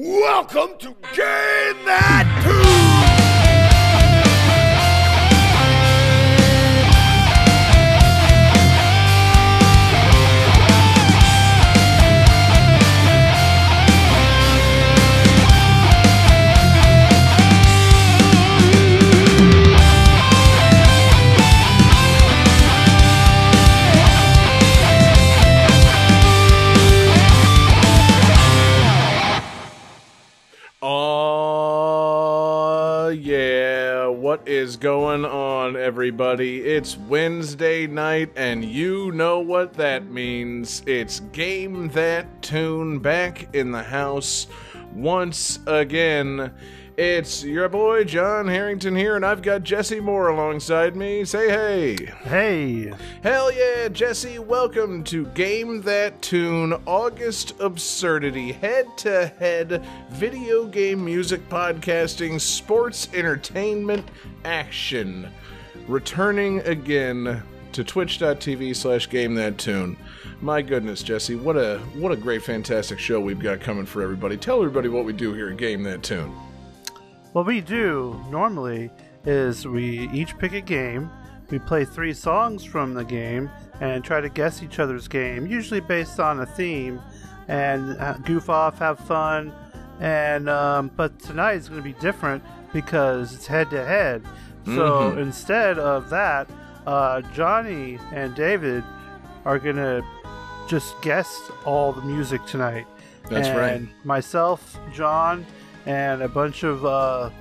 Welcome to Game That What is going on, everybody? It's Wednesday night, and you know what that means. It's Game That Tune back in the house once again. It's your boy, John Harrington, here, and I've got Jesse Moore alongside me. Say hey. Hey. Hell yeah, Jesse. Welcome to Game That Tune, August Absurdity, head-to-head video game music podcasting, sports, entertainment, action. Returning again to twitch.tv/GameThatTune. My goodness, Jesse, what a great, fantastic show we've got coming for everybody. Tell everybody what we do here at Game That Tune. What we do normally is we each pick a game, we play 3 songs from the game, and try to guess each other's game, usually based on a theme, and goof off, have fun, and but tonight is going to be different because it's head-to-head. So instead of that, Johnny and David are going to just guess all the music tonight. That's right. Myself, John, and a bunch of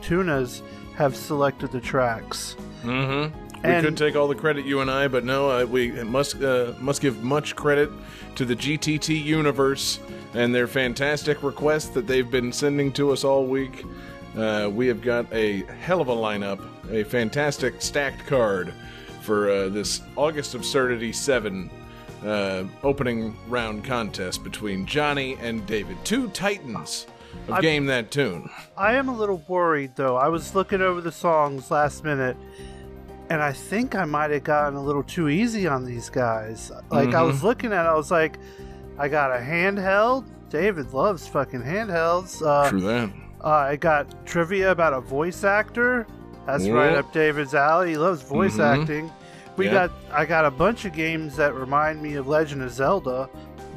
tunas have selected the tracks. We could take all the credit, you and I, but no, we must give much credit to the GTT universe and their fantastic requests that they've been sending to us all week. We have got a hell of a lineup, a fantastic stacked card for this August Absurdity 7 opening round contest between Johnny and David, two titans of Game That Tune. I am a little worried, though. I was looking over the songs last minute, and I think I might have gotten a little too easy on these guys. Like, I was looking at it, I was like, I got a handheld. David loves fucking handhelds. True that. I got trivia about a voice actor. That's right up David's alley. He loves voice acting. I got a bunch of games that remind me of Legend of Zelda.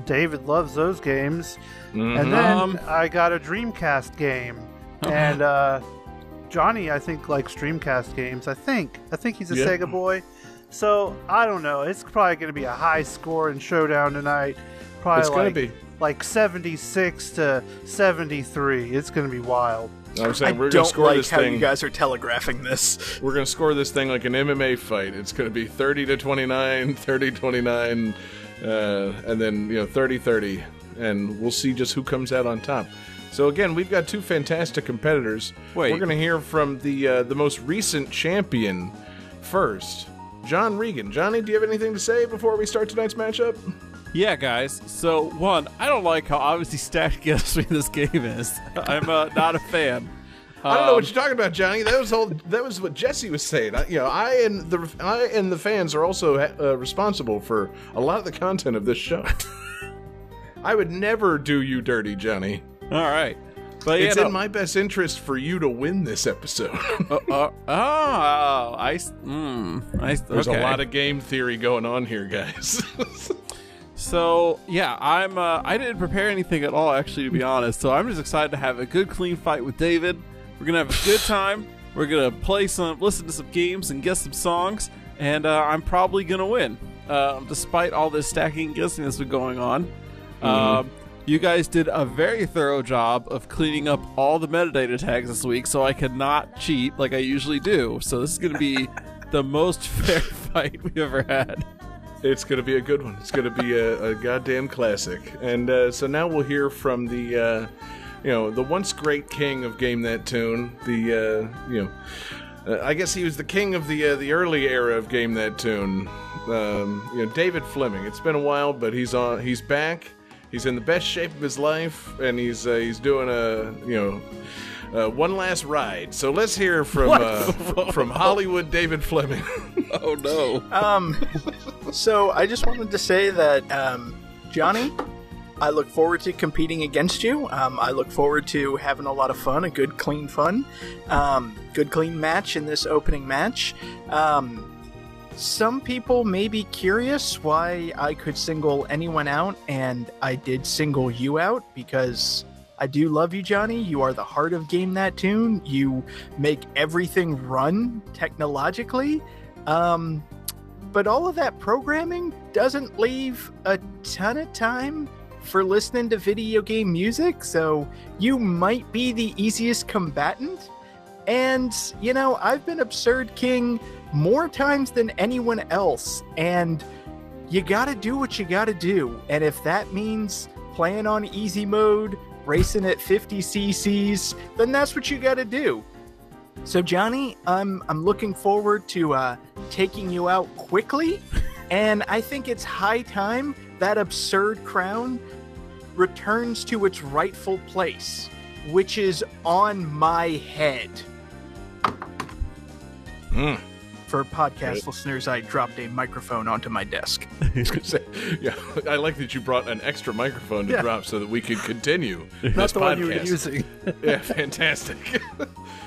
David loves those games. And then I got a Dreamcast game. And Johnny, I think, likes Dreamcast games. I think he's a Sega boy. So, I don't know. It's probably going to be a high score and showdown tonight. Probably it's going to be like 76 to 73. It's going to be wild. I'm saying we're going to score this thing. I don't like how you guys are telegraphing this. We're going to score this thing like an MMA fight. It's going to be 30 to 29, 30 29. And then, you know, 30-30, and we'll see just who comes out on top. So again, we've got two fantastic competitors. Wait. We're going to hear from the most recent champion first, John Regan. Johnny, do you have anything to say before we start tonight's matchup? Yeah, guys. So, one, I don't like how obviously stacked against me this game is. I'm not a fan. I don't know what you're talking about, Johnny. That was what Jesse was saying. I and the fans are also responsible for a lot of the content of this show. I would never do you dirty, Johnny. All right, but it's in my best interest for you to win this episode. There's a lot of game theory going on here, guys. So, yeah, I'm. I didn't prepare anything at all, actually, to be honest. So I'm just excited to have a good, clean fight with David. We're going to have a good time. We're going to play some, listen to some games and guess some songs. And I'm probably going to win, despite all this stacking and guessing that's been going on. You guys did a very thorough job of cleaning up all the metadata tags this week, so I could not cheat like I usually do. So this is going to be the most fair fight we've ever had. It's going to be a good one. It's going to be a goddamn classic. And so now we'll hear from the... you know, the once great king of Game That Tune, I guess he was the king of the early era of Game That Tune, David Fleming. It's been a while, but he's back. He's in the best shape of his life, and he's doing one last ride. So let's hear from Hollywood David Fleming. Oh no. So I just wanted to say that Johnny, I look forward to competing against you. I look forward to having a lot of fun, a good, clean fun. Good, clean match in this opening match. Some people may be curious why I could single anyone out, and I did single you out because I do love you, Johnny. You are the heart of Game That Tune. You make everything run technologically. But all of that programming doesn't leave a ton of time for listening to video game music, so you might be the easiest combatant. And, you know, I've been Absurd King more times than anyone else, and you gotta do what you gotta do. And if that means playing on easy mode, racing at 50 cc's, then that's what you gotta do. So Johnny, I'm looking forward to taking you out quickly, and I think it's high time that absurd crown returns to its rightful place, which is on my head. For podcast listeners, I dropped a microphone onto my desk. Yeah, I like that you brought an extra microphone to drop so that we could continue this podcast. Not the one you were using. Yeah, fantastic.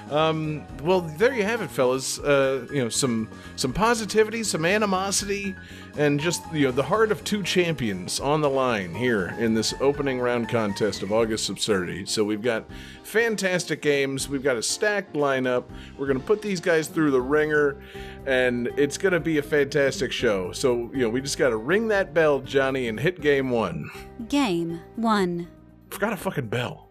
Well, there you have it, fellas. You know, some positivity, some animosity, and just, you know, the heart of two champions on the line here in this opening round contest of August Absurdity. So we've got fantastic games. We've got a stacked lineup. We're going to put these guys through the ringer, and it's going to be a fantastic show. So, you know, we just got to ring that bell, Johnny, and hit game one. Game one. Forgot a fucking bell.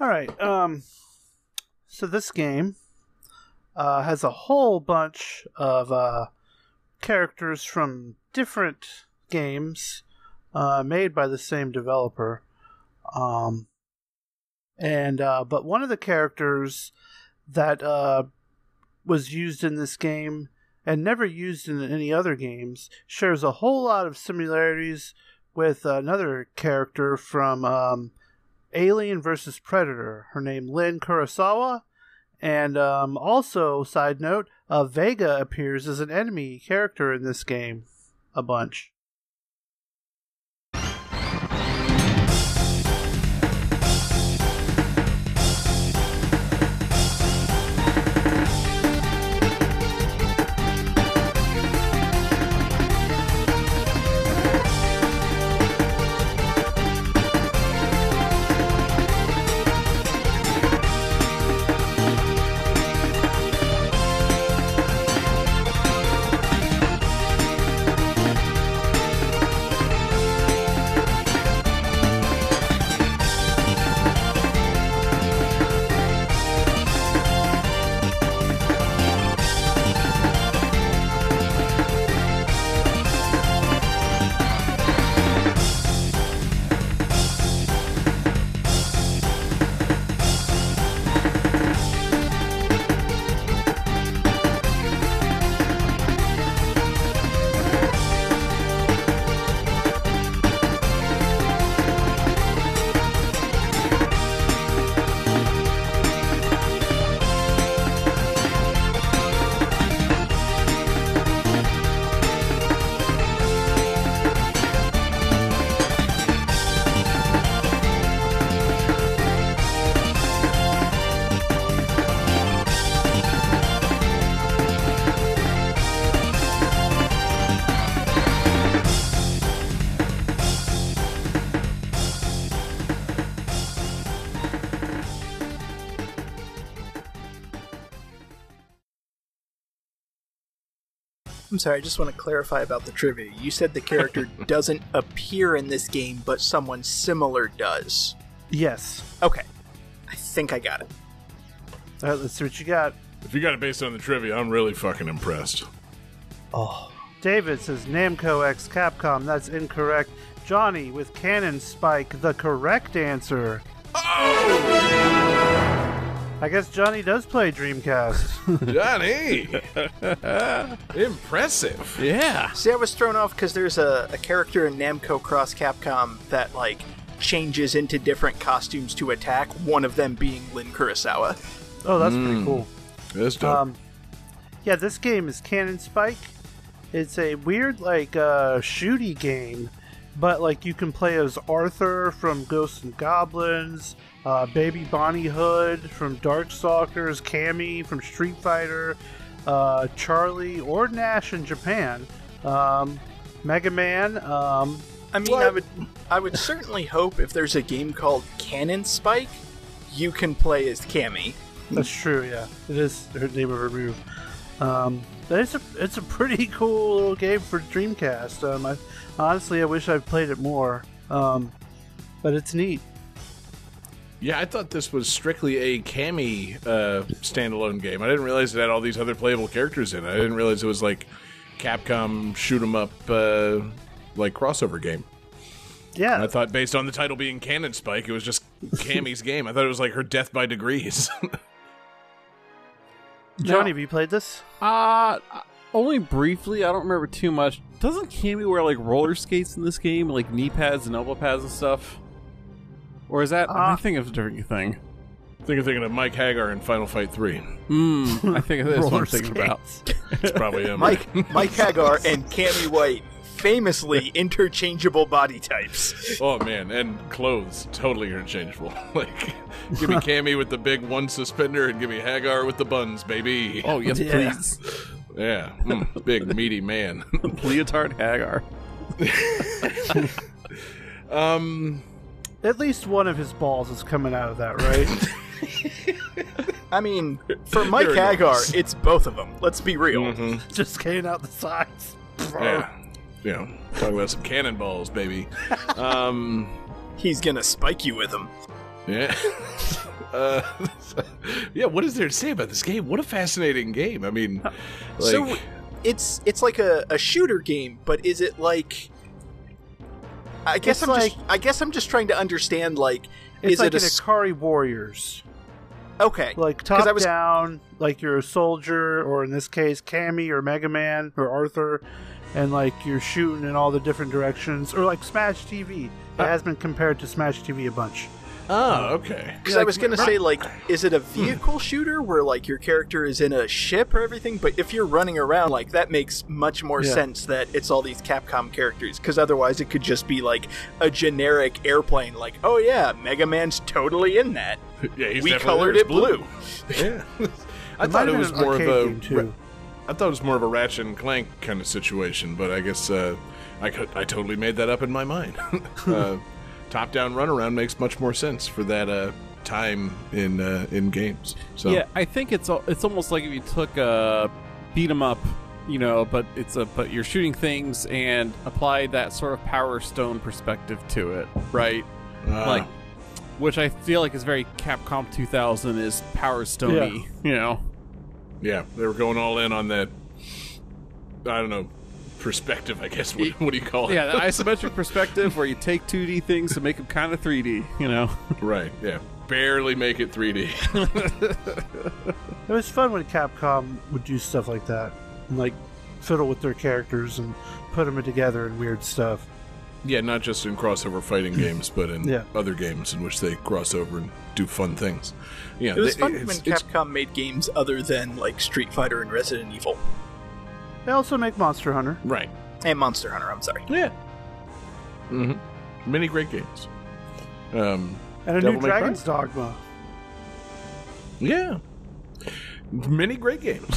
All right. So this game has a whole bunch of characters from different games made by the same developer. But one of the characters that was used in this game and never used in any other games shares a whole lot of similarities with another character from Alien vs. Predator. Her name, Lynn Kurosawa. And also, side note, Vega appears as an enemy character in this game a bunch. I'm sorry, I just want to clarify about the trivia. You said the character doesn't appear in this game, but someone similar does. Yes. Okay. I think I got it. All right, let's see what you got. If you got it based on the trivia, I'm really fucking impressed. Oh. David says Namco X Capcom. That's incorrect. Johnny with Cannon Spike, the correct answer. I guess Johnny does play Dreamcast. Johnny! Impressive. Yeah. See, I was thrown off because there's a character in Namco Cross Capcom that, like, changes into different costumes to attack, one of them being Lynn Kurosawa. Oh, that's pretty cool. That's dope. Yeah, this game is Cannon Spike. It's a weird, like, shooty game, but, like, you can play as Arthur from Ghosts and Goblins, Baby Bonnie Hood from Darkstalkers, Cammy from Street Fighter, Charlie or Nash in Japan, Mega Man. I mean, I would certainly hope if there's a game called Cannon Spike, you can play as Cammy. That's true, yeah. It is her name of her move. But it's a pretty cool little game for Dreamcast. Honestly, I wish I'd played it more, but it's neat. Yeah, I thought this was strictly a Cammy standalone game. I didn't realize it had all these other playable characters in it. I didn't realize it was like Capcom shoot 'em up like crossover game. Yeah. And I thought based on the title being Cannon Spike, it was just Cammy's game. I thought it was like her death by degrees. Johnny, have you played this? Only briefly. I don't remember too much. Doesn't Cammy wear like roller skates in this game, like knee pads and elbow pads and stuff? Or is that... I think of a different thing. I think I'm thinking of Mike Haggar in Final Fight 3. I think that's what I'm thinking about. It's probably him. Mike Haggar and Cammy White, famously interchangeable body types. Oh, man. And clothes, totally interchangeable. Like, give me Cammy with the big one suspender and give me Haggar with the buns, baby. Oh, yes, please. Yeah. Big, meaty man. Leotard Haggar. At least one of his balls is coming out of that, right? I mean, for Mike Haggar, it's both of them. Let's be real. Mm-hmm. Just came out the sides. Yeah. You know, talking about some cannonballs, baby. He's going to spike you with them. Yeah. Yeah, what is there to say about this game? What a fascinating game. I mean, like... So it's like a shooter game, but is it like... I guess I'm just trying to understand, like, it's is like it an Ikari Warriors? Okay. Like top down, like you're a soldier, or in this case Cammy or Mega Man or Arthur, and like you're shooting in all the different directions, or like Smash TV. It has been compared to Smash TV a bunch. Oh, okay. Because I was going to say, like, is it a vehicle shooter where, like, your character is in a ship or everything? But if you're running around, like, that makes much more sense that it's all these Capcom characters. Because otherwise it could just be, like, a generic airplane. Like, oh, yeah, Mega Man's totally in that. Yeah, he's definitely colored it blue. Yeah. I thought it was more of a Ratchet and Clank kind of situation. But I guess I totally made that up in my mind. Top-down runaround makes much more sense for that time in games. So yeah, I think it's almost like if you took a beat 'em up, you know, but you're shooting things and applied that sort of Power Stone perspective to it, right? Like, which I feel like is very Capcom 2000 is Power Stone-y, you know? Yeah, they were going all in on that. I don't know. Perspective, I guess. What do you call it? Yeah, the isometric perspective where you take 2D things and make them kind of 3D, you know? Right, yeah. Barely make it 3D. It was fun when Capcom would do stuff like that and, like, fiddle with their characters and put them together in weird stuff. Yeah, not just in crossover fighting games, but in other games in which they cross over and do fun things. Yeah, it was fun when Capcom made games other than, like, Street Fighter and Resident Evil. They also make Monster Hunter. Right. And Monster Hunter, I'm sorry. Yeah. Mm-hmm. Many great games. And a new Dragon's Dogma. Yeah. Many great games.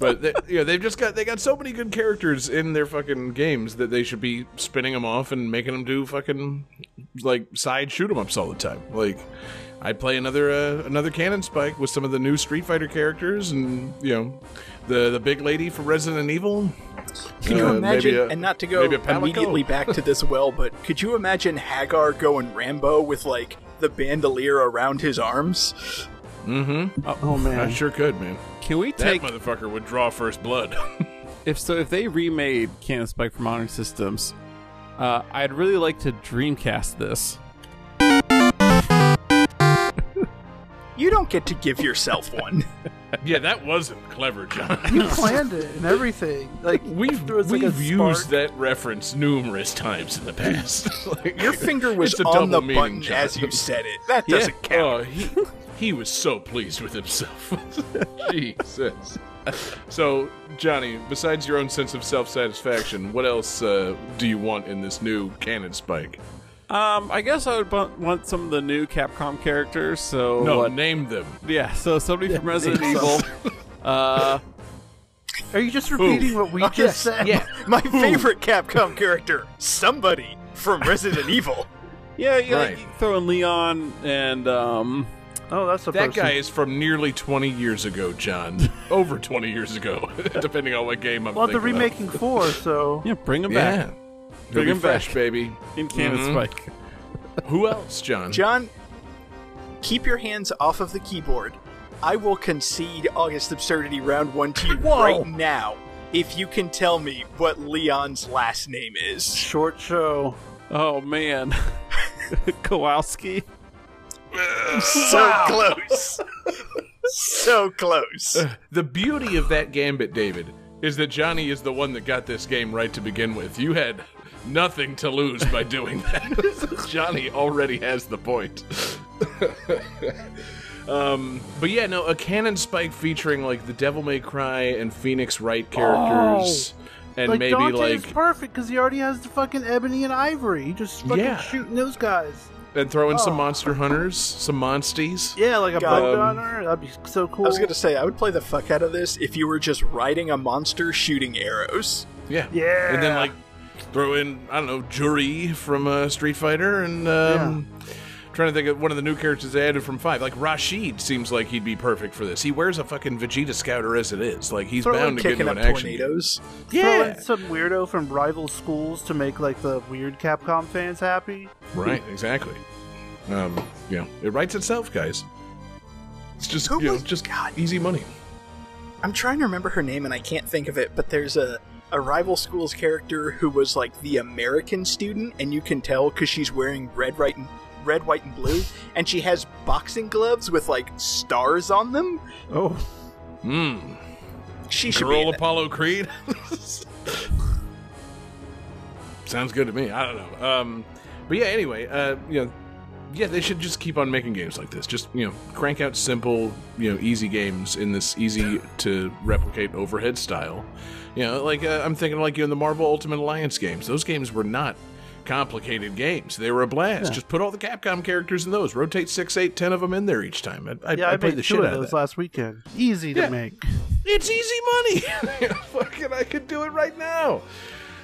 But they've got so many good characters in their fucking games that they should be spinning them off and making them do fucking, like, side shoot 'em ups all the time. Like, I'd play another Cannon Spike with some of the new Street Fighter characters, and you know, the big lady from Resident Evil. Can you imagine? And not to go immediately back to this well, but could you imagine Haggar going Rambo with like the bandolier around his arms? Mm-hmm. Oh man, I sure could, man. Can we take that motherfucker would draw first blood? If they remade Cannon Spike for modern systems, I'd really like to Dreamcast this. You don't get to give yourself one. Yeah, that wasn't clever, John. You planned it and everything. Like we've used that reference numerous times in the past. Like, your finger was on the button, John, as you said it. That doesn't count. Oh, he was so pleased with himself. Jesus. So, Johnny, besides your own sense of self-satisfaction, what else do you want in this new Cannon Spike? I guess I would want some of the new Capcom characters, so... No, name them. Yeah, so somebody from Resident Evil. Are you just repeating what we just said? Yeah, my favorite Capcom character, somebody from Resident Evil. Yeah, you throw in Leon and... Oh, that's a person. That guy is from nearly 20 years ago, John. Over 20 years ago, depending on what game I'm thinking of. Well, they're remaking 4, so... Yeah, bring him back. Big and fresh, baby. In Cannon Spike. Who else, John? John, keep your hands off of the keyboard. I will concede August Absurdity Round 1 to you right now if you can tell me what Leon's last name is. Short show. Oh, man. Kowalski? So close. So close. The beauty of that gambit, David, is that Johnny is the one that got this game right to begin with. You had... nothing to lose by doing that. Johnny already has the point. But yeah, no, a Cannon Spike featuring like the Devil May Cry and Phoenix Wright characters, and like maybe Dante is perfect because he already has the fucking Ebony and Ivory. He just fucking shooting those guys. And throw in some Monster Hunters, some Monsties. Yeah, like a Blood Runner. That'd be so cool. I was gonna say I would play the fuck out of this if you were just riding a monster shooting arrows. Yeah, yeah, and then like. Throw in, I don't know, Jury from Street Fighter, and trying to think of one of the new characters they added from 5. Like, Rashid seems like he'd be perfect for this. He wears a fucking Vegeta Scouter as it is. Like, he's bound to get into an action. Tornadoes. Yeah. Throw in some weirdo from rival schools to make, like, the weird Capcom fans happy. Right, exactly. You know, it writes itself, guys. It's just, you know, just easy money. I'm trying to remember her name and I can't think of it, but there's a rival school's character who was like the American student, and you can tell because she's wearing red, white, and blue, and she has boxing gloves with like stars on them. Oh, hmm. She should be in Apollo Creed. Sounds good to me. I don't know. But yeah, anyway, you know, yeah, they should just keep on making games like this. Just, you know, crank out simple, you know, easy games in this easy to replicate overhead style. You know, like I'm thinking like, you know, the Marvel Ultimate Alliance games. Those games were not complicated games. They were a blast. Yeah. Just put all the Capcom characters in those. Rotate 6, 8, 10 of them in there each time. I played the shit out of those last weekend. Easy to make. It's easy money. Fucking, I could do it right now,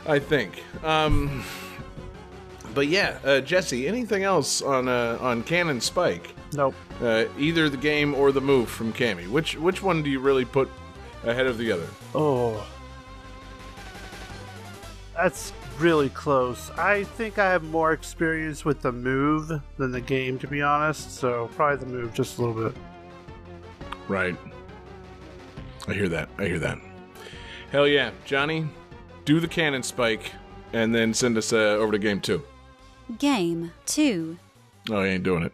I think. But yeah, Jesse, anything else on Cannon Spike? Nope. Either the game or the move from Cammy. Which one do you really put ahead of the other? Oh, that's really close. I think I have more experience with the move than the game, to be honest. So probably the move just a little bit. Right. I hear that. I hear that. Hell yeah, Johnny, do the Cannon Spike, and then send us over to Game 2. Game 2. Oh, he ain't doing it.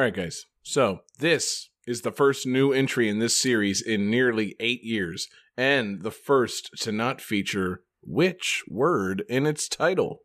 All right, guys. So this is the first new entry in this series in nearly 8 years, and the first to not feature which word in its title.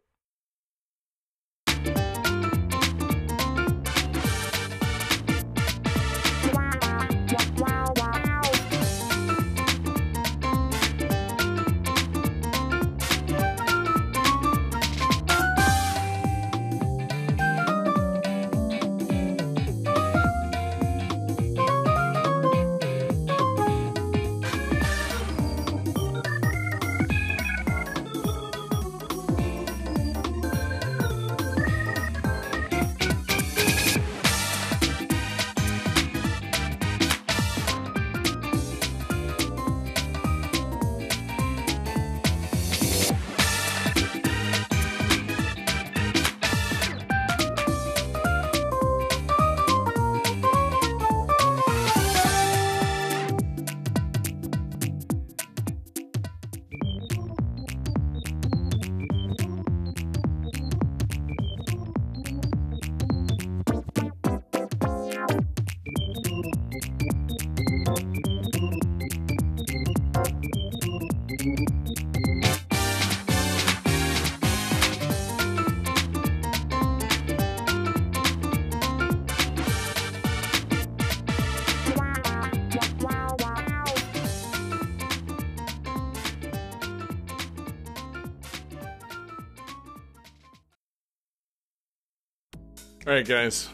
All right, guys,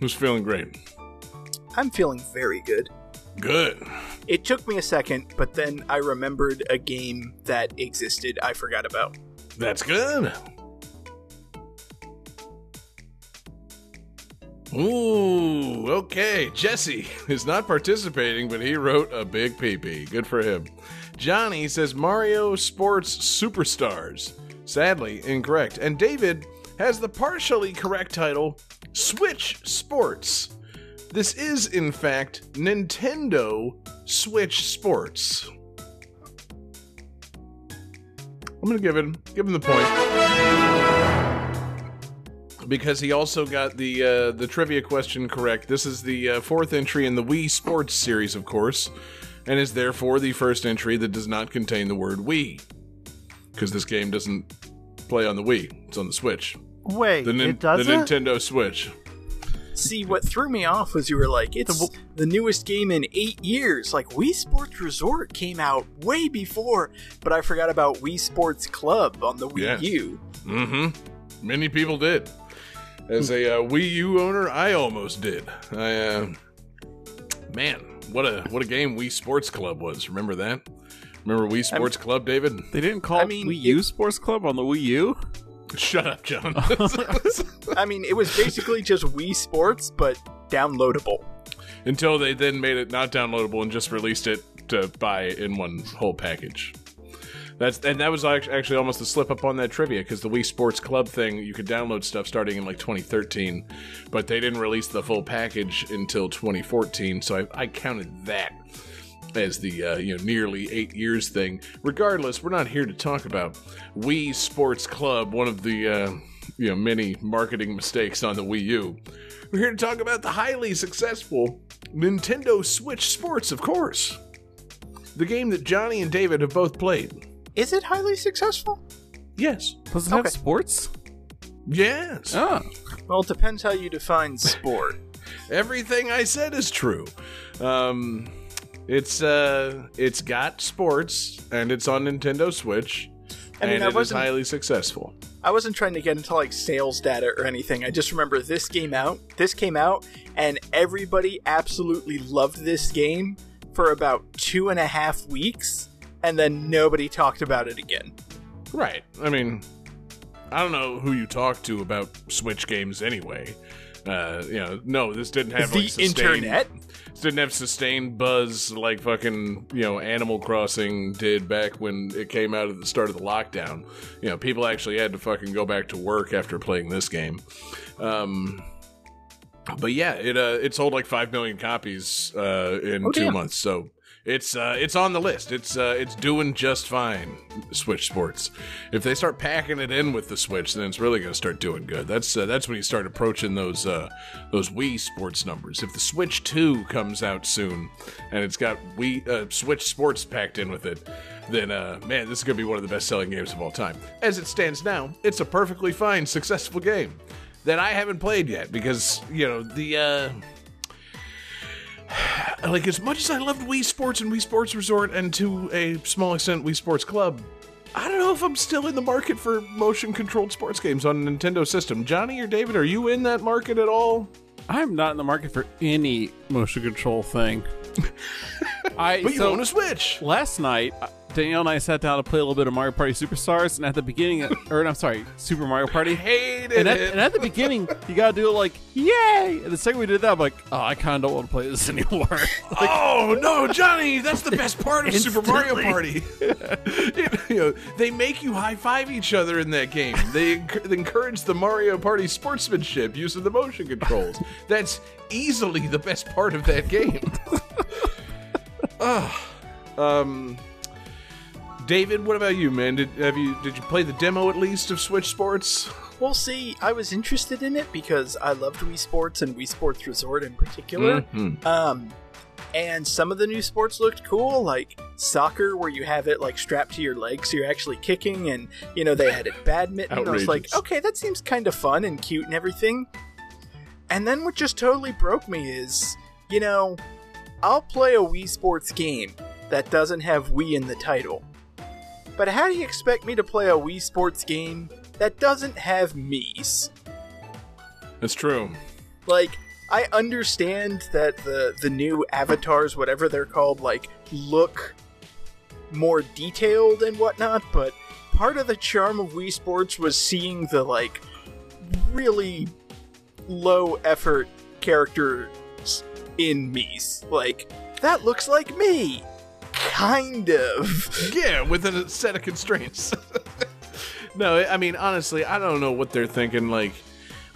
who's feeling great? I'm feeling very good. Good. It took me a second, but then I remembered a game that existed I forgot about. That's good. Ooh, okay. Jesse is not participating, but he wrote a big pee-pee. Good for him. Johnny says Mario Sports Superstars. Sadly, incorrect. And David has the partially correct title, Switch Sports. This is, in fact, Nintendo Switch Sports. I'm going to give him the point, because he also got the trivia question correct. This is the fourth entry in the Wii Sports series, of course, and is therefore the first entry that does not contain the word Wii, because this game doesn't play on the Wii. It's on the Switch. Wait, it doesn't? The Nintendo Switch. See, what threw me off was you were like, it's the newest game in 8 years. Like, Wii Sports Resort came out way before, but I forgot about Wii Sports Club on the Wii U. Mm-hmm. Many people did. As a Wii U owner, I almost did. Man, what a game Wii Sports Club was. Remember that? Remember Wii Sports Club, David? They didn't call it Wii U Sports Club on the Wii U? Shut up, John. I mean, it was basically just Wii Sports, but downloadable. Until they then made it not downloadable and just released it to buy in one whole package. That was actually almost a slip-up on that trivia, because the Wii Sports Club thing, you could download stuff starting in, like, 2013, but they didn't release the full package until 2014, so I counted that as the nearly 8 years thing. Regardless, we're not here to talk about Wii Sports Club, one of the many marketing mistakes on the Wii U. We're here to talk about the highly successful Nintendo Switch Sports, of course. The game that Johnny and David have both played. Is it highly successful? Yes. Does it have sports? Yes. Oh. Well, it depends how you define sport. Everything I said is true. It's got sports, and it's on Nintendo Switch, and it is highly successful. I wasn't trying to get into, like, sales data or anything. I just remember this came out, and everybody absolutely loved this game for about 2.5 weeks, and then nobody talked about it again. Right. I mean, I don't know who you talk to about Switch games anyway. This didn't have internet. This didn't have sustained buzz like fucking Animal Crossing did back when it came out at the start of the lockdown. You know, people actually had to fucking go back to work after playing this game. But yeah, it sold like 5 million copies in 2 months. So It's on the list. It's doing just fine, Switch Sports. If they start packing it in with the Switch, then it's really going to start doing good. That's when you start approaching those Wii Sports numbers. If the Switch 2 comes out soon and it's got Switch Sports packed in with it, then man, this is going to be one of the best-selling games of all time. As it stands now, it's a perfectly fine, successful game that I haven't played yet because, you know, the... Like, as much as I loved Wii Sports and Wii Sports Resort, and to a small extent Wii Sports Club, I don't know if I'm still in the market for motion-controlled sports games on a Nintendo system. Johnny or David, are you in that market at all? I'm not in the market for any motion control thing. But you own a Switch! Last night, Danielle and I sat down to play a little bit of Mario Party Superstars, and at the beginning... Super Mario Party. And at the beginning, you gotta do it like, yay! And the second we did that, I'm like, oh, I kinda don't want to play this anymore. Oh, no, Johnny! That's the best part of Super Mario Party! You know, they make you high-five each other in that game. They encourage the Mario Party sportsmanship using the motion controls. That's easily the best part of that game. David, what about you, man? Did you play the demo at least of Switch Sports? Well, see, I was interested in it because I loved Wii Sports and Wii Sports Resort in particular. Mm-hmm. And some of the new sports looked cool, like soccer, where you have it like strapped to your leg, so you're actually kicking. And you know, they had it badminton. I was like, okay, that seems kind of fun and cute and everything. And then what just totally broke me is, you know, I'll play a Wii Sports game that doesn't have Wii in the title. But how do you expect me to play a Wii Sports game that doesn't have Miis? That's true. Like, I understand that the new avatars, whatever they're called, like, look more detailed and whatnot, but part of the charm of Wii Sports was seeing the, like, really low-effort characters in Miis. Like, that looks like me! Kind of. Yeah, with a set of constraints. No, I mean, honestly, I don't know what they're thinking, like,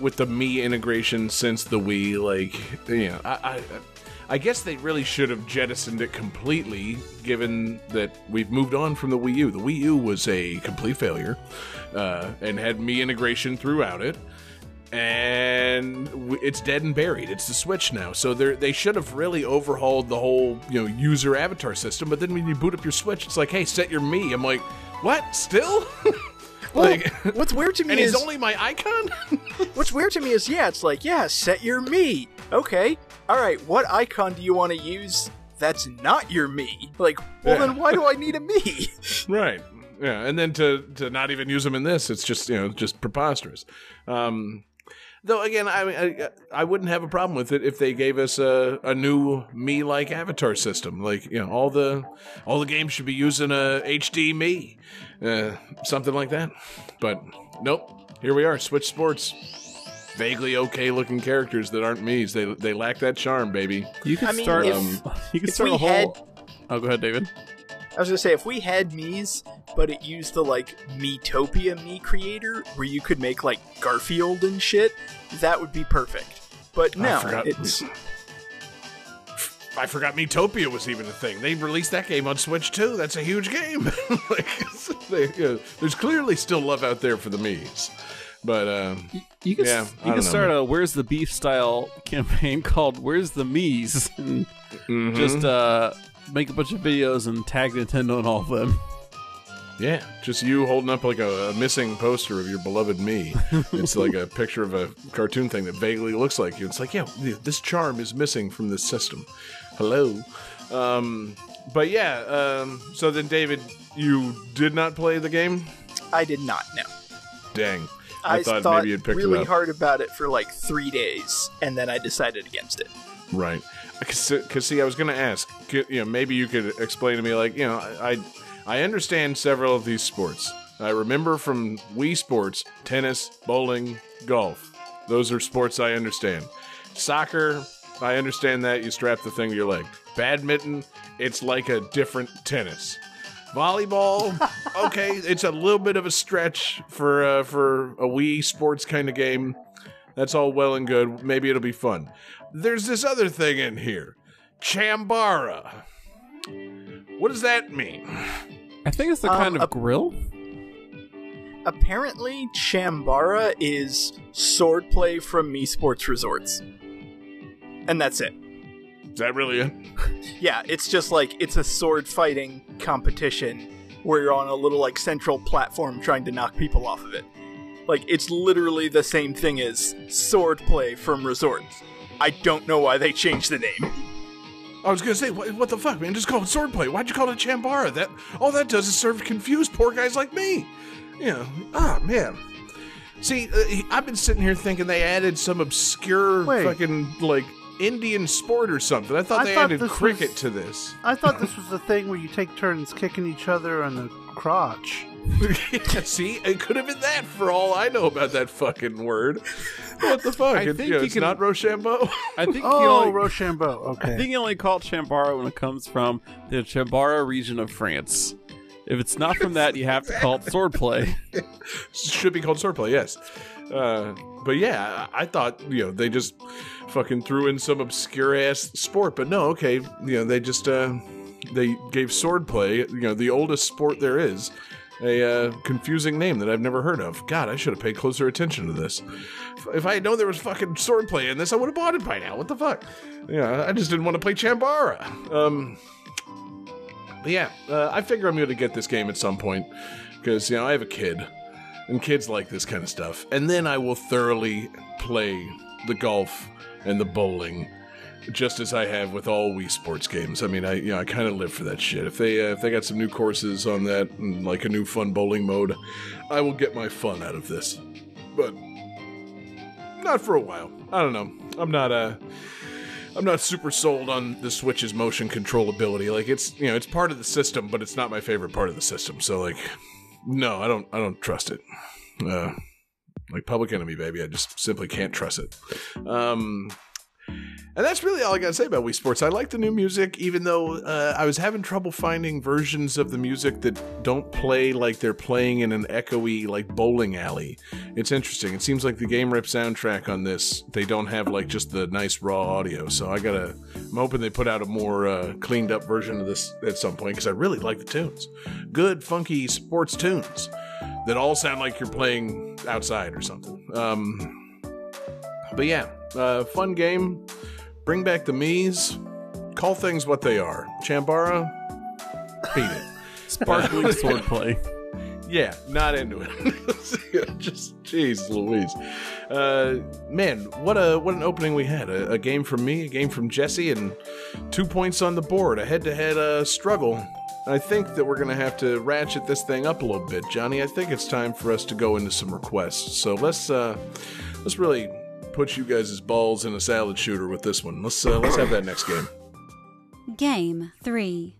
with the Mii integration since the Wii, like, you know, I guess they really should have jettisoned it completely, given that we've moved on from the Wii U. The Wii U was a complete failure, and had Mii integration throughout it. And it's dead and buried. It's the Switch now. So they should have really overhauled the whole, you know, user avatar system. But then when you boot up your Switch, it's like, hey, set your Mii. I'm like, what? Still? Like, well, what's weird to me and is... And he's only my icon? What's weird to me is, yeah, it's like, yeah, set your Mii. Okay. All right, what icon do you want to use that's not your Mii? Like, well, yeah. Then why do I need a Mii? Right. Yeah, and then to not even use them in this, it's just, you know, just preposterous. Though, again, I wouldn't have a problem with it if they gave us a new Mii-like avatar system. Like, you know, all the games should be using a HD Mii, something like that. But nope, here we are, Switch Sports. Vaguely okay-looking characters that aren't Miis. They lack that charm, baby. Oh, go ahead, David. I was going to say, if we had Miis, but it used the, like, Miitopia Mii creator, where you could make, like, Garfield and shit, that would be perfect. But no, I forgot Miitopia was even a thing. They released that game on Switch, too. That's a huge game. There's clearly still love out there for the Miis. But, you can start a Where's the Beef style campaign called Where's the Miis? And just make a bunch of videos and tag Nintendo and all of them. Yeah, just you holding up like a missing poster of your beloved Mii. It's like a picture of a cartoon thing that vaguely looks like you. It's like, yeah, this charm is missing from this system. Hello. But yeah, so then David, you did not play the game? I did not, no. Dang. I thought maybe you'd picked really it up. Hard about it for like 3 days, and then I decided against it. Right. Because, see, I was going to ask, you know, maybe you could explain to me, like, you know, I understand several of these sports. I remember from Wii Sports, tennis, bowling, golf. Those are sports I understand. Soccer, I understand that. You strap the thing to your leg. Badminton, it's like a different tennis. Volleyball, okay, it's a little bit of a stretch for a Wii Sports kind of game. That's all well and good. Maybe it'll be fun. There's this other thing in here. Chambara. What does that mean? I think it's the kind of grill. Apparently, Chambara is swordplay from Wii Sports Resorts. And that's it. Is that really it? Yeah, it's just like, it's a sword fighting competition where you're on a little like central platform trying to knock people off of it. Like, it's literally the same thing as swordplay from Resorts. I don't know why they changed the name. I was gonna say, what the fuck, man? Just call it swordplay. Why'd you call it Chambara? That all that does is serve to confuse poor guys like me. You know, ah, man. See, I've been sitting here thinking they added some obscure fucking like Indian sport or something. I thought they added cricket to this. I thought this was the thing where you take turns kicking each other on the crotch. Yeah, see, it could have been that for all I know about that fucking word. What the fuck? I think it's not Rochambeau. Rochambeau. Okay. I think you only call it Chambara when it comes from the Chambara region of France. If it's not from that, you have to call it swordplay. Should be called swordplay, yes. But yeah, I thought, you know, they just fucking threw in some obscure ass sport, but no, okay, you know, they just they gave swordplay, you know, the oldest sport there is, a confusing name that I've never heard of. God, I should have paid closer attention to this. If I had known there was fucking swordplay in this, I would have bought it by now. What the fuck? Yeah, I just didn't want to play Chambara. But yeah, I figure I'm going to get this game at some point because, you know, I have a kid and kids like this kind of stuff. And then I will thoroughly play the golf and the bowling just as I have with all Wii Sports games. I mean, I kind of live for that shit. If they got some new courses on that and like a new fun bowling mode, I will get my fun out of this. But not for a while. I don't know. I'm not super sold on the Switch's motion controllability. Like, it's, you know, it's part of the system, but it's not my favorite part of the system. So like, no, I don't trust it. Like Public Enemy, baby, I just simply can't trust it. And that's really all I got to say about Wii Sports. I like the new music, even though I was having trouble finding versions of the music that don't play like they're playing in an echoey, like, bowling alley. It's interesting. It seems like the Game Rip soundtrack on this, they don't have, like, just the nice raw audio. So I'm hoping they put out a more cleaned up version of this at some point, because I really like the tunes. Good, funky sports tunes that all sound like you're playing outside or something. But yeah, fun game. Bring back the Mii's. Call things what they are. Chambara, beat it. Sparkling swordplay. Yeah, not into it. Just, jeez Louise. Man, what an opening we had. A game from me, a game from Jesse, and 2 points on the board. A head-to-head struggle. I think that we're going to have to ratchet this thing up a little bit. Johnny, I think it's time for us to go into some requests. So let's really put you guys' balls in a salad shooter with this one. Let's have that next game. Game 3.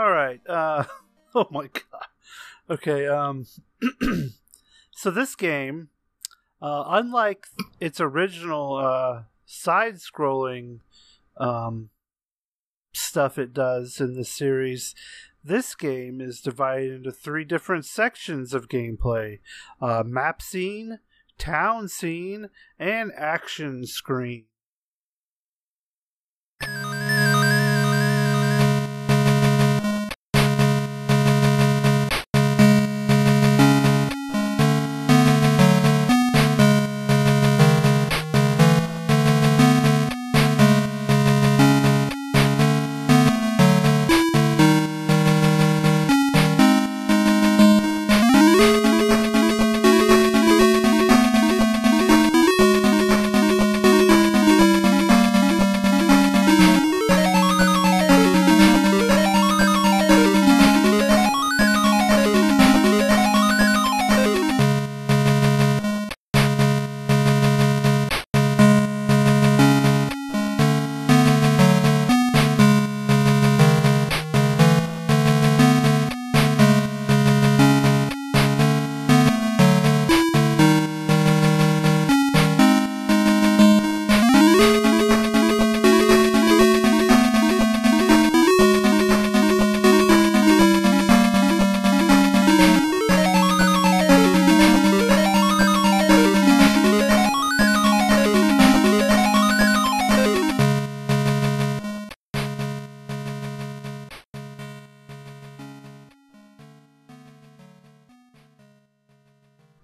All right. Oh my god. Okay. So this game, unlike its original side-scrolling stuff it does in the series, this game is divided into three different sections of gameplay: map scene, town scene, and action screen.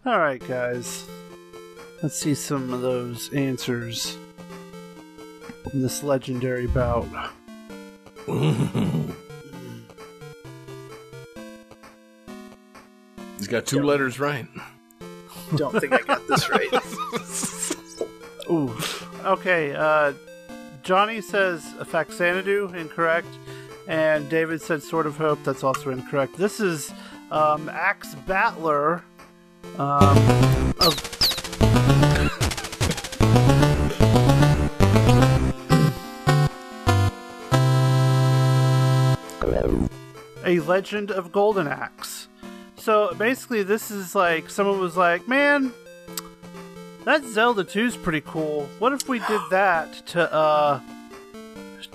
Alright guys, let's see some of those answers in this legendary bout. He's got two letters right. Don't think I got this right. Ooh. Okay, Johnny says Faxanadu, incorrect. And David said Sword of Hope, that's also incorrect. This is Axe Battler. A Legend of Golden Axe. So basically this is like, someone was like, man, that Zelda 2's pretty cool. What if we did that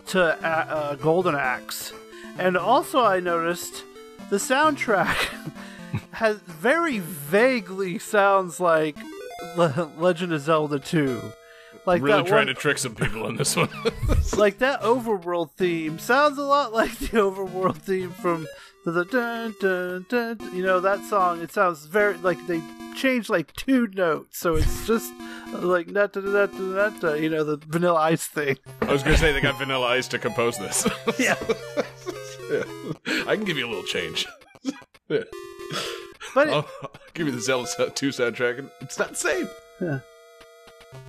to Golden Axe? And also I noticed the soundtrack has very vaguely sounds like Legend of Zelda 2. Like really trying to trick some people on this one. Like that Overworld theme sounds a lot like the Overworld theme from the dun, dun, dun, you know, that song. It sounds very like they changed like two notes, so it's just like da, da, da, da, da, da, you know, the Vanilla Ice thing. I was gonna say they got Vanilla Ice to compose this. Yeah. Yeah, I can give you a little change. Yeah. But I'll give you the Zelda 2 soundtrack, and it's not the same. Yeah.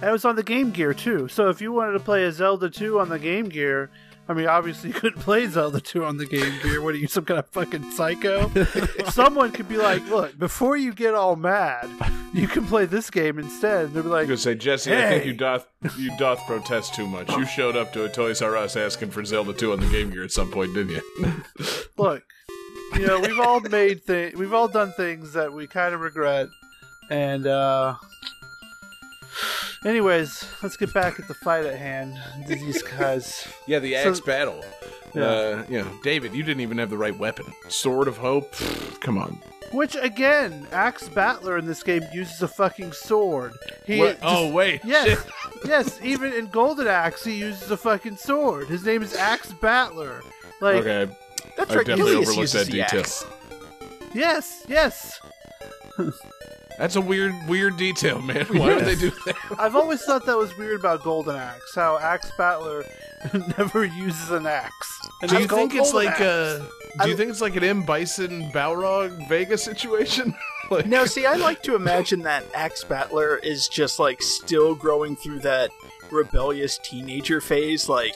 And it was on the Game Gear, too. So if you wanted to play a Zelda 2 on the Game Gear, I mean, obviously you couldn't play Zelda 2 on the Game Gear. What are you, some kind of fucking psycho? Someone could be like, look, before you get all mad, you can play this game instead. And they'd be like, I'm going to say, Jesse, hey. I think you doth protest too much. You showed up to a Toys R Us asking for Zelda 2 on the Game Gear at some point, didn't you? Look. You know, we've all made things. We've all done things that we kind of regret. And anyways, let's get back at the fight at hand. These guys. Yeah, the axe battle. Yeah. You know, David, you didn't even have the right weapon. Sword of Hope. Come on. Which again, Axe Battler in this game uses a fucking sword. He just, oh wait. Yes. Yes. Even in Golden Axe, he uses a fucking sword. His name is Axe Battler. Like. Okay. That's I've right. definitely Ilias overlooked that detail. Axe. Yes, yes. That's a weird detail, man. Why would they do that? I've always thought that was weird about Golden Axe, how Axe Battler never uses an axe. And do you think it's like a? Do you think it's like an M. Bison, Balrog, Vega situation? Like, no, see, I like to imagine that Axe Battler is just like still growing through that rebellious teenager phase, like.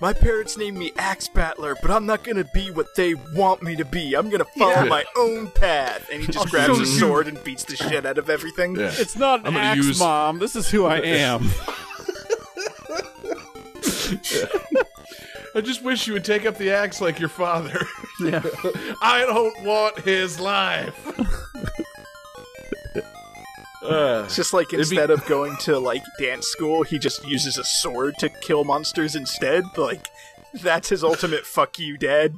My parents named me Axe Battler, but I'm not going to be what they want me to be. I'm going to follow my own path. And he just grabs his sword and beats the shit out of everything. Yeah. It's not an axe, Mom. This is who I am. I just wish you would take up the axe like your father. Yeah. I don't want his life. It's just like instead of going to like dance school, he just uses a sword to kill monsters instead. Like that's his ultimate fuck you, Dad.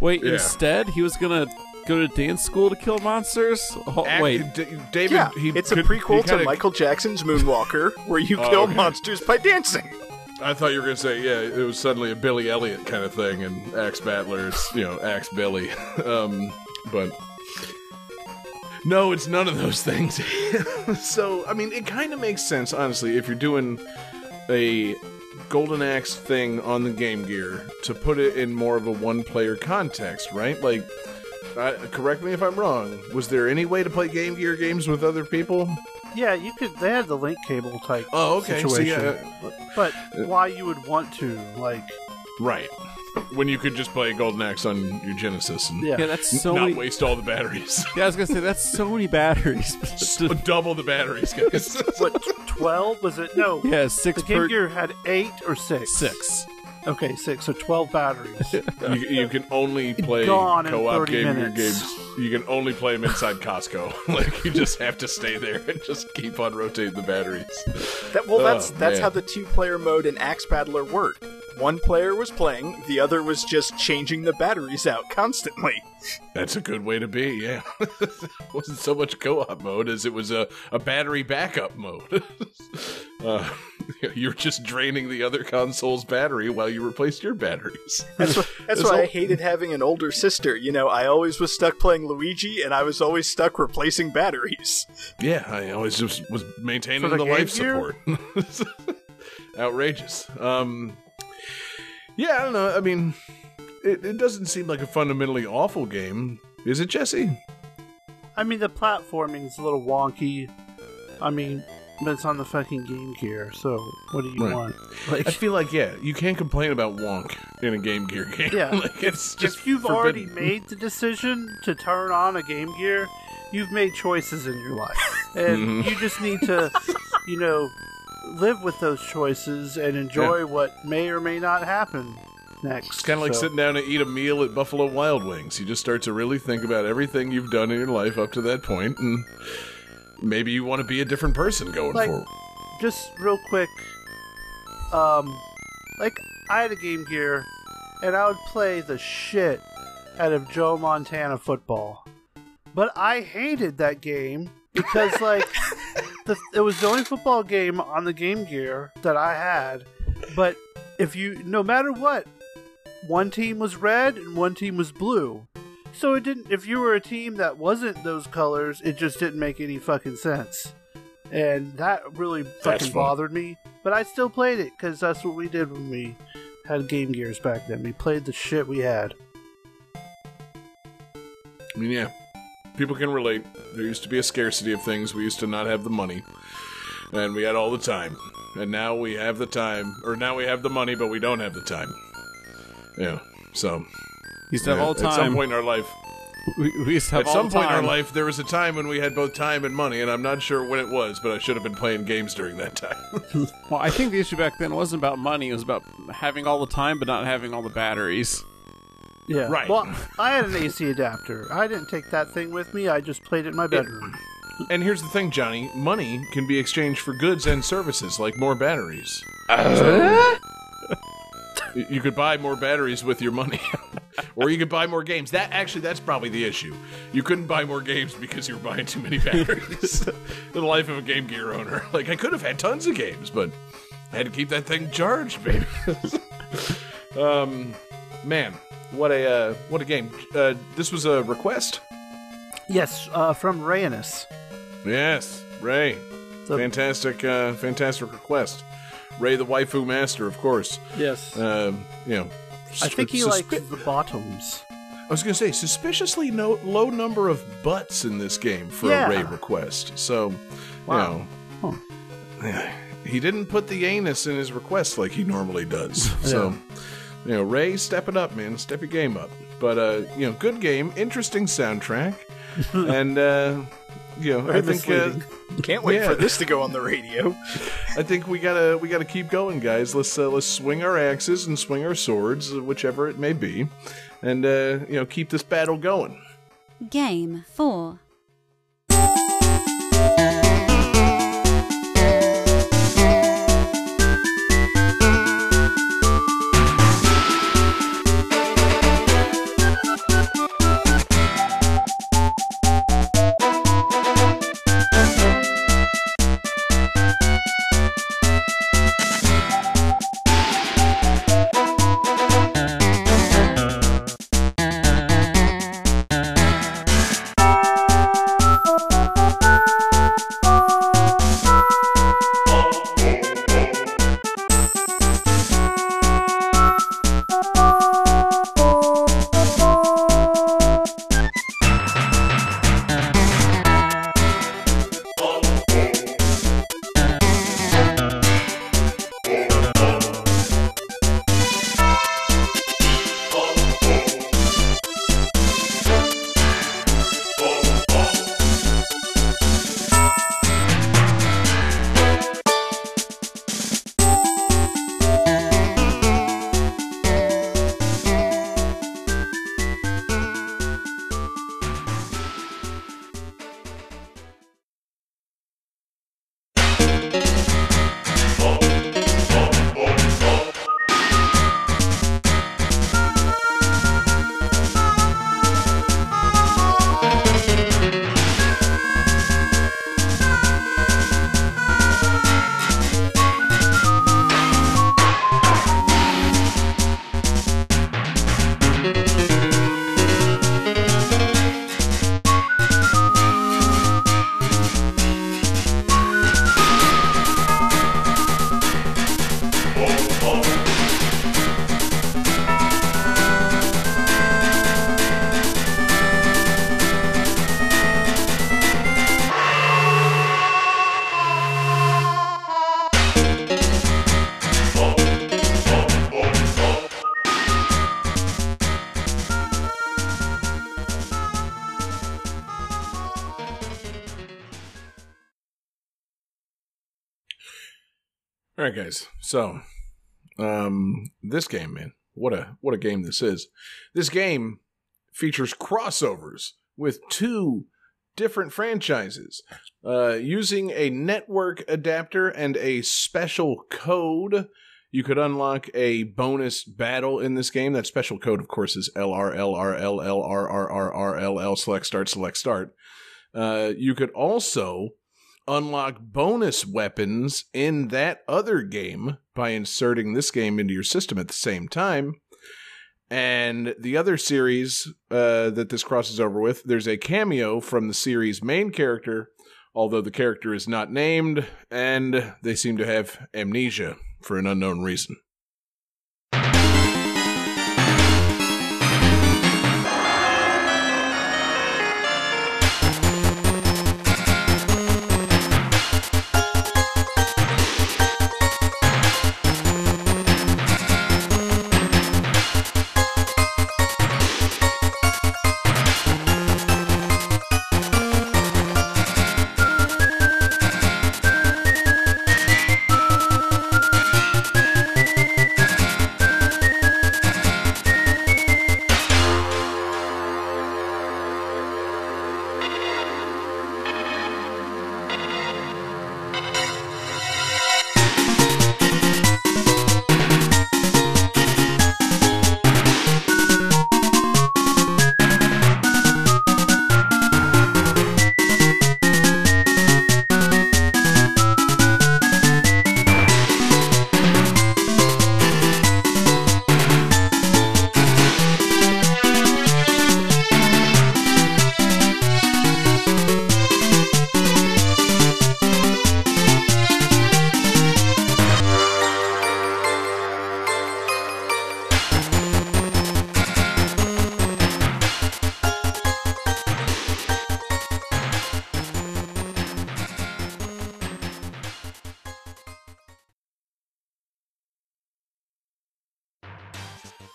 Wait, yeah. Instead he was gonna go to dance school to kill monsters? Oh, wait, David. Yeah, it's a prequel to Michael Jackson's Moonwalker, where you kill monsters by dancing. I thought you were going to say, yeah, it was suddenly a Billy Elliot kind of thing, and Axe Battler's, you know, Axe Billy. But no, it's none of those things. So, I mean, it kind of makes sense, honestly, if you're doing a Golden Axe thing on the Game Gear, to put it in more of a one-player context, right? Like, correct me if I'm wrong, was there any way to play Game Gear games with other people? Yeah, you could. They had the link cable type situation. So yeah, but why you would want to, like... Right. When you could just play Golden Axe on your Genesis and that's so not waste all the batteries. Yeah, I was going to say, that's so many batteries. Double the batteries, guys. What, 12? Was it? No. Yeah, 6 the Game Gear had 8 or 6? 6. Okay, 6, so 12 batteries. You can only play co-op Game Gear games. You can only play them inside Costco. Like, you just have to stay there and just keep on rotating the batteries. That's how the two-player mode in Axe Battler worked. One player was playing, the other was just changing the batteries out constantly. That's a good way to be, yeah. It wasn't so much co-op mode as it was a battery backup mode. You're just draining the other console's battery while you replaced your batteries. That's why I hated having an older sister. You know, I always was stuck playing Luigi, and I was always stuck replacing batteries. Yeah, I always just was maintaining the life support. Outrageous. Yeah, I don't know. I mean, it doesn't seem like a fundamentally awful game. Is it, Jesse? I mean, the platforming's a little wonky. I mean, but it's on the fucking Game Gear, so what do you want? Like, I feel like, you can't complain about wonk in a Game Gear game. Yeah, like, it's just if you've already made the decision to turn on a Game Gear, you've made choices in your life. And you just need to, you know... live with those choices and enjoy what may or may not happen next. It's kind of like sitting down to eat a meal at Buffalo Wild Wings. You just start to really think about everything you've done in your life up to that point, and maybe you want to be a different person going forward. Just real quick, I had a Game Gear, and I would play the shit out of Joe Montana Football. But I hated that game because, it was the only football game on the Game Gear that I had, but no matter what, one team was red and one team was blue. So if you were a team that wasn't those colors, it just didn't make any fucking sense. And that really fucking bothered me, but I still played it because that's what we did when we had Game Gears back then. We played the shit we had. I mean, yeah. People can relate. There used to be a scarcity of things. We used to not have the money. And we had all the time. And now we have the time. Or now we have the money, but we don't have the time. Yeah. So. Used to have all time. At some point in our life. We used to have all time. At some point in our life, there was a time when we had both time and money. And I'm not sure when it was, but I should have been playing games during that time. Well, I think the issue back then wasn't about money. It was about having all the time, but not having all the batteries. Yeah. Right. Well, I had an AC adapter. I didn't take that thing with me. I just played it in my bedroom. And here's the thing, Johnny. Money can be exchanged for goods and services, like more batteries. You could buy more batteries with your money. Or you could buy more games. That's probably the issue. You couldn't buy more games because you were buying too many batteries. The life of a Game Gear owner. Like, I could have had tons of games, but I had to keep that thing charged, baby. Man. What a game. This was a request? Yes, from Rayanus. Yes, Ray. Fantastic request. Ray the waifu master, of course. Yes. I think he likes the bottoms. I was going to say, suspiciously low number of butts in this game for a Ray request. So, he didn't put the anus in his request like he normally does. So... You know, Ray, step it up, man. Step your game up. But, good game, interesting soundtrack, and you know, I think can't wait for this to go on the radio. I think we gotta keep going, guys. Let's swing our axes and swing our swords, whichever it may be, and you know, keep this battle going. Game 4. All right, guys. So, this game, man, what a game this is. This game features crossovers with two different franchises, using a network adapter and a special code. You could unlock a bonus battle in this game. That special code, of course, is LRLRLLRRRRLL select start select start. You could also unlock bonus weapons in that other game by inserting this game into your system at the same time. And the other series that this crosses over with, there's a cameo from the series main character, although the character is not named, and they seem to have amnesia for an unknown reason.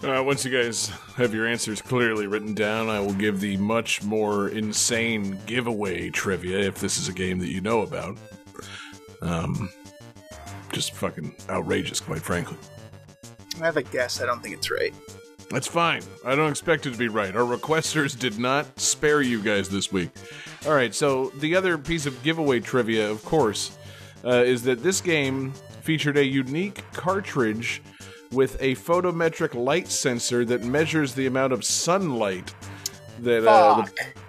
Once you guys have your answers clearly written down, I will give the much more insane giveaway trivia, if this is a game that you know about. Just fucking outrageous, quite frankly. I have a guess. I don't think it's right. That's fine. I don't expect it to be right. Our requesters did not spare you guys this week. All right, so the other piece of giveaway trivia, of course, is that this game featured a unique cartridge with a photometric light sensor that measures the amount of sunlight that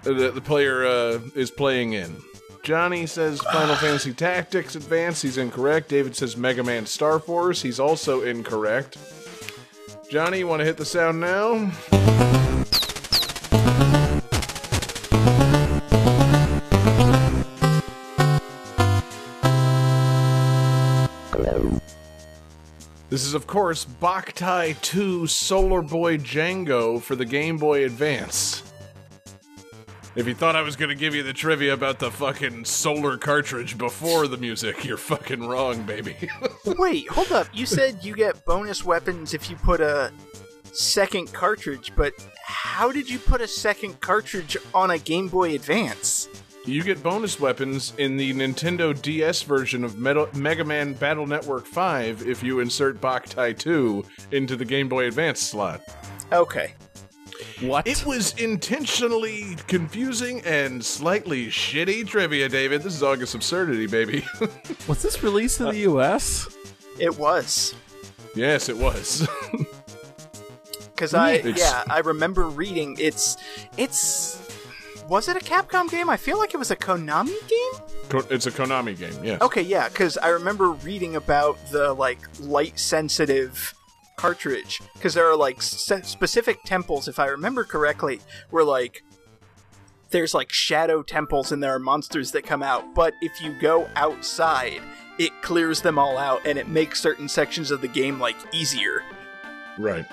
the player is playing in. Johnny says Final Fantasy Tactics Advance. He's incorrect. David says Mega Man Star Force. He's also incorrect. Johnny, you want to hit the sound now? This is, of course, Boktai 2 Solar Boy Django for the Game Boy Advance. If you thought I was going to give you the trivia about the fucking solar cartridge before the music, you're fucking wrong, baby. Wait, hold up. You said you get bonus weapons if you put a second cartridge, but how did you put a second cartridge on a Game Boy Advance? You get bonus weapons in the Nintendo DS version of Mega Man Battle Network 5 if you insert Boktai 2 into the Game Boy Advance slot. Okay. What? It was intentionally confusing and slightly shitty trivia, David. This is August Absurdity, baby. Was this released in the U.S.? It was. Yes, it was. Because I remember reading was it a Capcom game? I feel like it was a Konami game? It's a Konami game, yes. Okay, yeah, because I remember reading about the, light-sensitive cartridge, because there are specific temples, if I remember correctly, where there's shadow temples and there are monsters that come out, but if you go outside it clears them all out and it makes certain sections of the game easier. Right.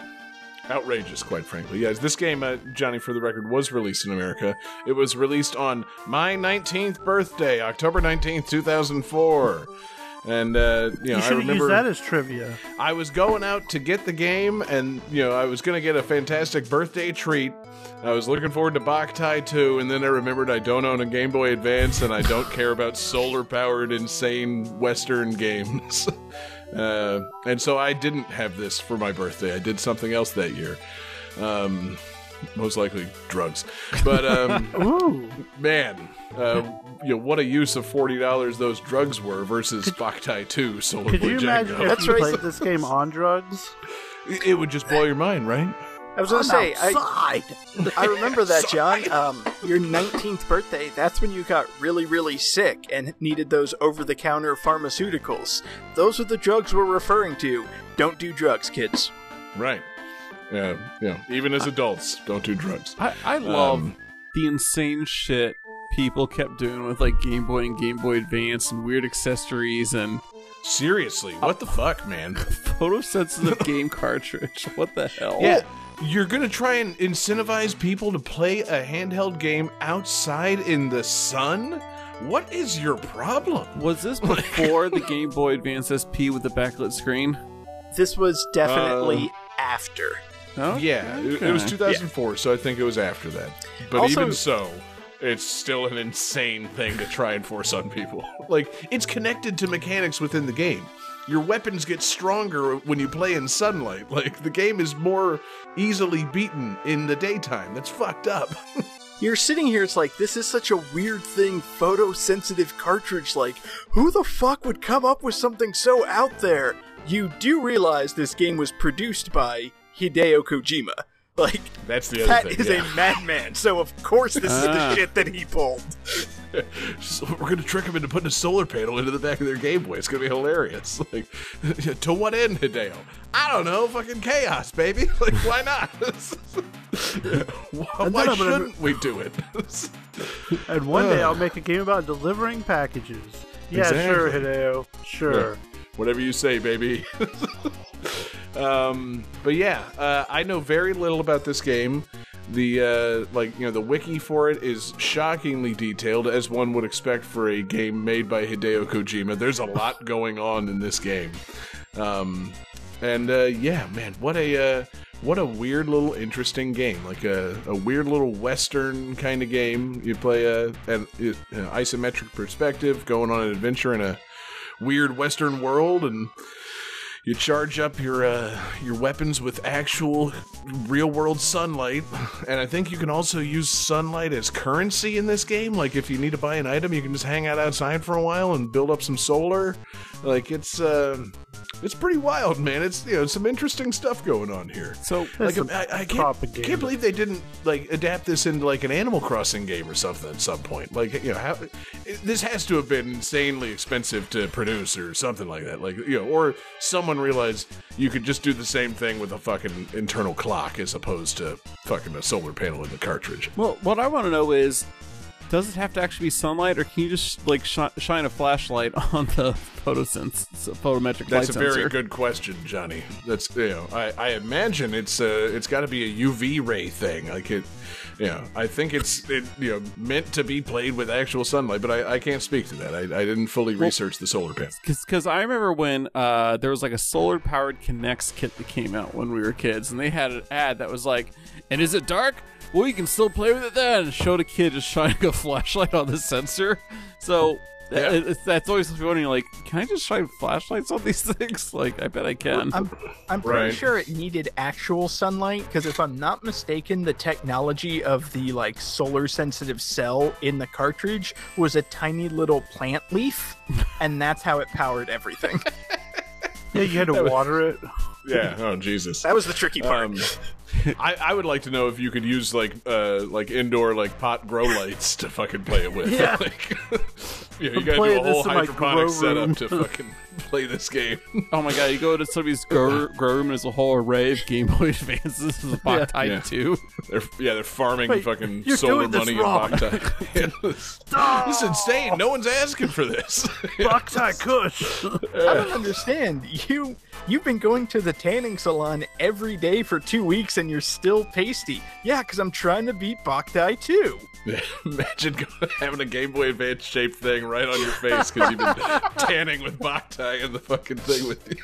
Outrageous, quite frankly. Yes, this game, Johnny, for the record, was released in America. It was released on my 19th birthday, October 19th, 2004. And, you should use that as trivia. I was going out to get the game, and, I was going to get a fantastic birthday treat. I was looking forward to Boktai 2, and then I remembered I don't own a Game Boy Advance, and I don't care about solar-powered, insane Western games. And so I didn't have this for my birthday. I did something else that year. Most likely drugs. But, ooh. Man... what a use of $40 those drugs were versus Boktai 2 Solar Boy Django. Could you imagine if you played this game on drugs? It would just blow your mind, right? I was going to say, I remember that, John. Your 19th birthday, that's when you got really, really sick and needed those over-the-counter pharmaceuticals. Those are the drugs we're referring to. Don't do drugs, kids. Right. Yeah. Even as adults, don't do drugs. I love the insane shit people kept doing with Game Boy and Game Boy Advance and weird accessories and... Seriously, what the fuck, man? Photosensitive game cartridge. What the hell? Yeah, you're gonna try and incentivize people to play a handheld game outside in the sun? What is your problem? Was this before the Game Boy Advance SP with the backlit screen? This was definitely after. Oh, yeah, okay. It was 2004, so I think it was after that. But also, even so... It's still an insane thing to try and force on people. It's connected to mechanics within the game. Your weapons get stronger when you play in sunlight. The game is more easily beaten in the daytime. That's fucked up. You're sitting here, it's this is such a weird thing, photosensitive cartridge. Who the fuck would come up with something so out there? You do realize this game was produced by Hideo Kojima. That's the other thing. That is a madman, so of course this is the shit that he pulled. So we're going to trick him into putting a solar panel into the back of their Game Boy. It's going to be hilarious. To what end, Hideo? I don't know. Fucking chaos, baby. Why not? Why shouldn't we do it? And one day I'll make a game about delivering packages. Yeah, exactly. Sure, Hideo. Sure. Yeah. Whatever you say, baby. But yeah, I know very little about this game. The the wiki for it is shockingly detailed, as one would expect for a game made by Hideo Kojima. There's a lot going on in this game. And yeah, man, what a weird little interesting game. Like a weird little Western kind of game. You play an isometric perspective, going on an adventure in a weird Western world, and you charge up your weapons with actual real-world sunlight, and I think you can also use sunlight as currency in this game. Like, if you need to buy an item, you can just hang out outside for a while and build up some solar. Like, it's pretty wild, man. It's, you know, some interesting stuff going on here. So, like, I can't believe they didn't, like, adapt this into, like, an Animal Crossing game or something at some point. Like, you know, this has to have been insanely expensive to produce or something like that. Like, you know, or someone realize you could just do the same thing with a fucking internal clock as opposed to fucking a solar panel in the cartridge. Well, what I want to know is, does it have to actually be sunlight, or can you just, like, shine a flashlight on the photometric light sensor? That's a very good question, Johnny. That's, you know, I imagine it's got to be a UV ray thing. Like, it, you know, I think it's you know, meant to be played with actual sunlight, but I can't speak to that. I didn't fully research the solar panel. Because I remember when there was, like, a solar-powered Kinects kit that came out when we were kids, and they had an ad that was like, "And is it dark? Well, you can still play with it then." And showed a kid just shining a flashlight on the sensor. So yeah. That's always funny. Like, can I just shine flashlights on these things? Like, I bet I can. I'm pretty sure it needed actual sunlight, because if I'm not mistaken, the technology of the, like, solar sensitive cell in the cartridge was a tiny little plant leaf, and that's how it powered everything. Yeah, you had to water it. Yeah. Oh, Jesus. That was the tricky part. I would like to know if you could use, like indoor, like, pot grow lights to fucking play it with. Yeah. Like, yeah, you gotta do a whole hydroponic setup to fucking play this game. Oh my god, you go to somebody's grow room and there's a whole array of Game Boy Advances and Boktai 2. They're farming fucking solar money in Boktai. Yeah. This is insane. No one's asking for this. Boktai Kush. I don't understand. You've been going to the tanning salon every day for 2 weeks and you're still pasty. Yeah, because I'm trying to beat Boktai 2. Imagine having a Game Boy Advance shaped thing right on your face because you've been tanning with Boktai and the fucking thing with you.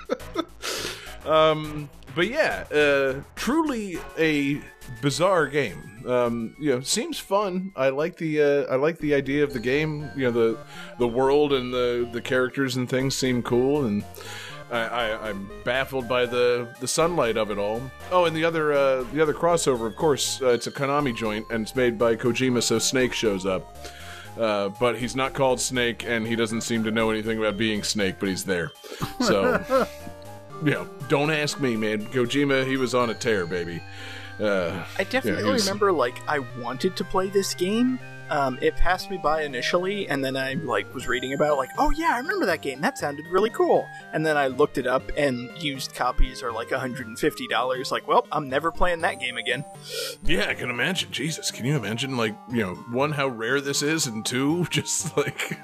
But yeah, truly a bizarre game. You know, seems fun. I like the idea of the game. You know, the world and the characters and things seem cool, and I'm baffled by the sunlight of it all. Oh, and the other crossover, of course, it's a Konami joint, and it's made by Kojima, so Snake shows up. But he's not called Snake, and he doesn't seem to know anything about being Snake, but he's there. So, you know, don't ask me, man. Kojima, he was on a tear, baby. I definitely remember, like, I wanted to play this game. It passed me by initially, and then I, like, was reading about it, like, oh yeah, I remember that game. That sounded really cool. And then I looked it up, and used copies are like $150. Like, well, I'm never playing that game again. Yeah, I can imagine. Jesus, can you imagine, like, you know, one, how rare this is, and two, just, like,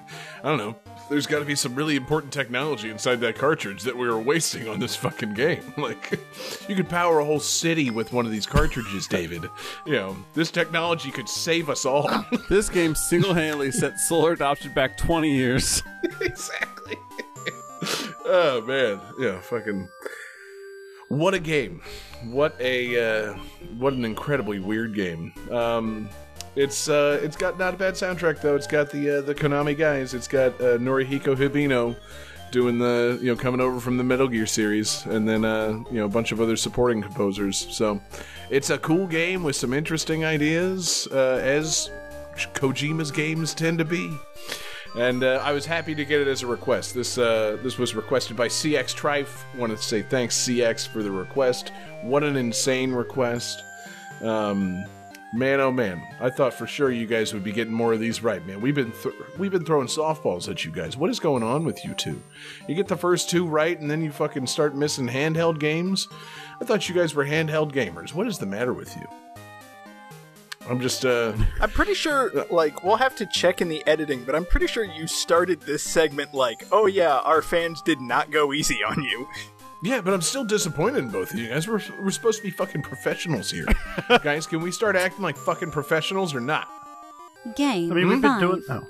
I don't know. There's got to be some really important technology inside that cartridge that we were wasting on this fucking game. Like, you could power a whole city with one of these cartridges, David. You know, this technology could save us all. This game single-handedly sent solar adoption back 20 years. Exactly. Oh, man. Yeah, fucking... What a game. What an incredibly weird game. It's got not a bad soundtrack, though. It's got the Konami guys. It's got Norihiko Hibino doing the, you know, coming over from the Metal Gear series, and then you know, a bunch of other supporting composers. So it's a cool game with some interesting ideas, as Kojima's games tend to be. And I was happy to get it as a request. This was requested by CX Trife. Want to say thanks, CX, for the request. What an insane request. Man, oh man! I thought for sure you guys would be getting more of these right, man. We've been throwing softballs at you guys. What is going on with you two? You get the first two right, and then you fucking start missing handheld games. I thought you guys were handheld gamers. What is the matter with you? I'm just. I'm pretty sure. Like, we'll have to check in the editing, but I'm pretty sure you started this segment like, "Oh yeah, our fans did not go easy on you." Yeah, but I'm still disappointed in both of you guys. We're supposed to be fucking professionals here. Guys, can we start acting like fucking professionals or not? Game. I mean, we've been doing... Oh.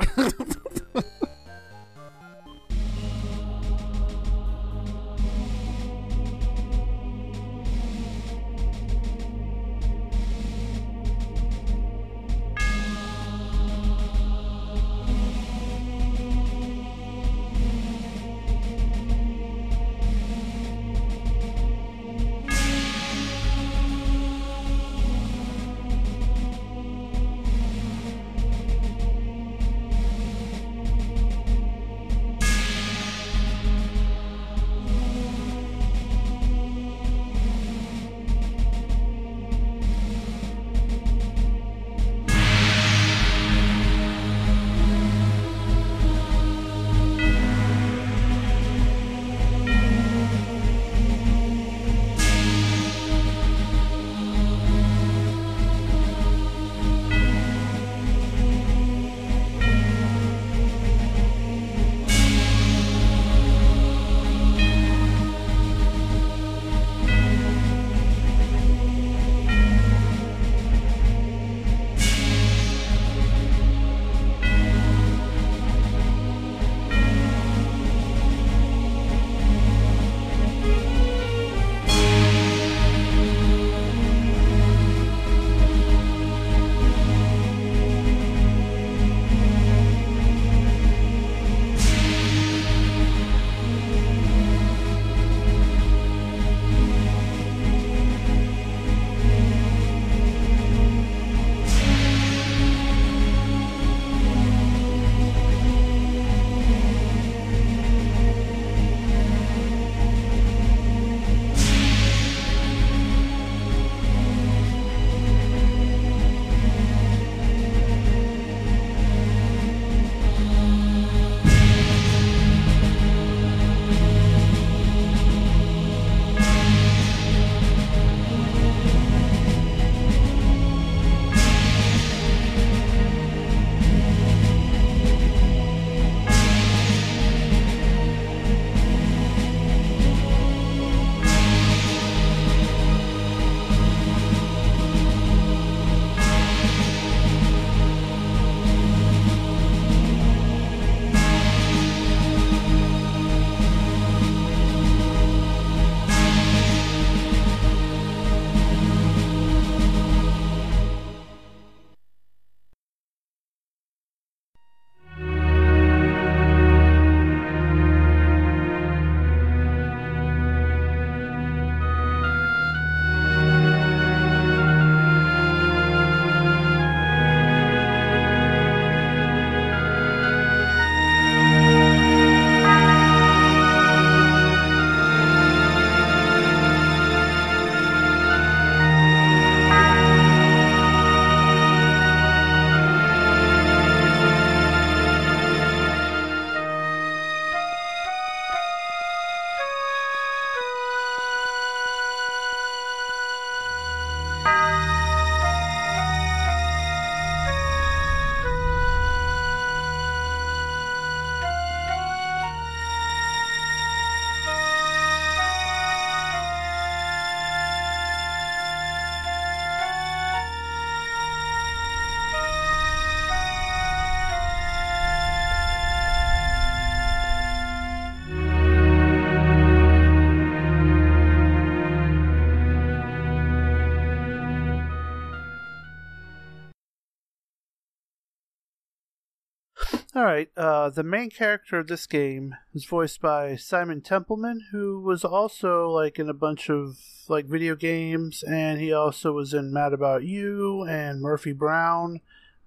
Alright, the main character of this game was voiced by Simon Templeman, who was also, like, in a bunch of, like, video games, and he also was in Mad About You, and Murphy Brown,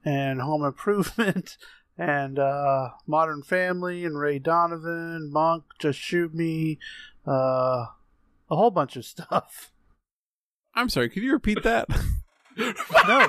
and Home Improvement, and Modern Family, and Ray Donovan, Monk, Just Shoot Me, a whole bunch of stuff. I'm sorry, could you repeat that? No.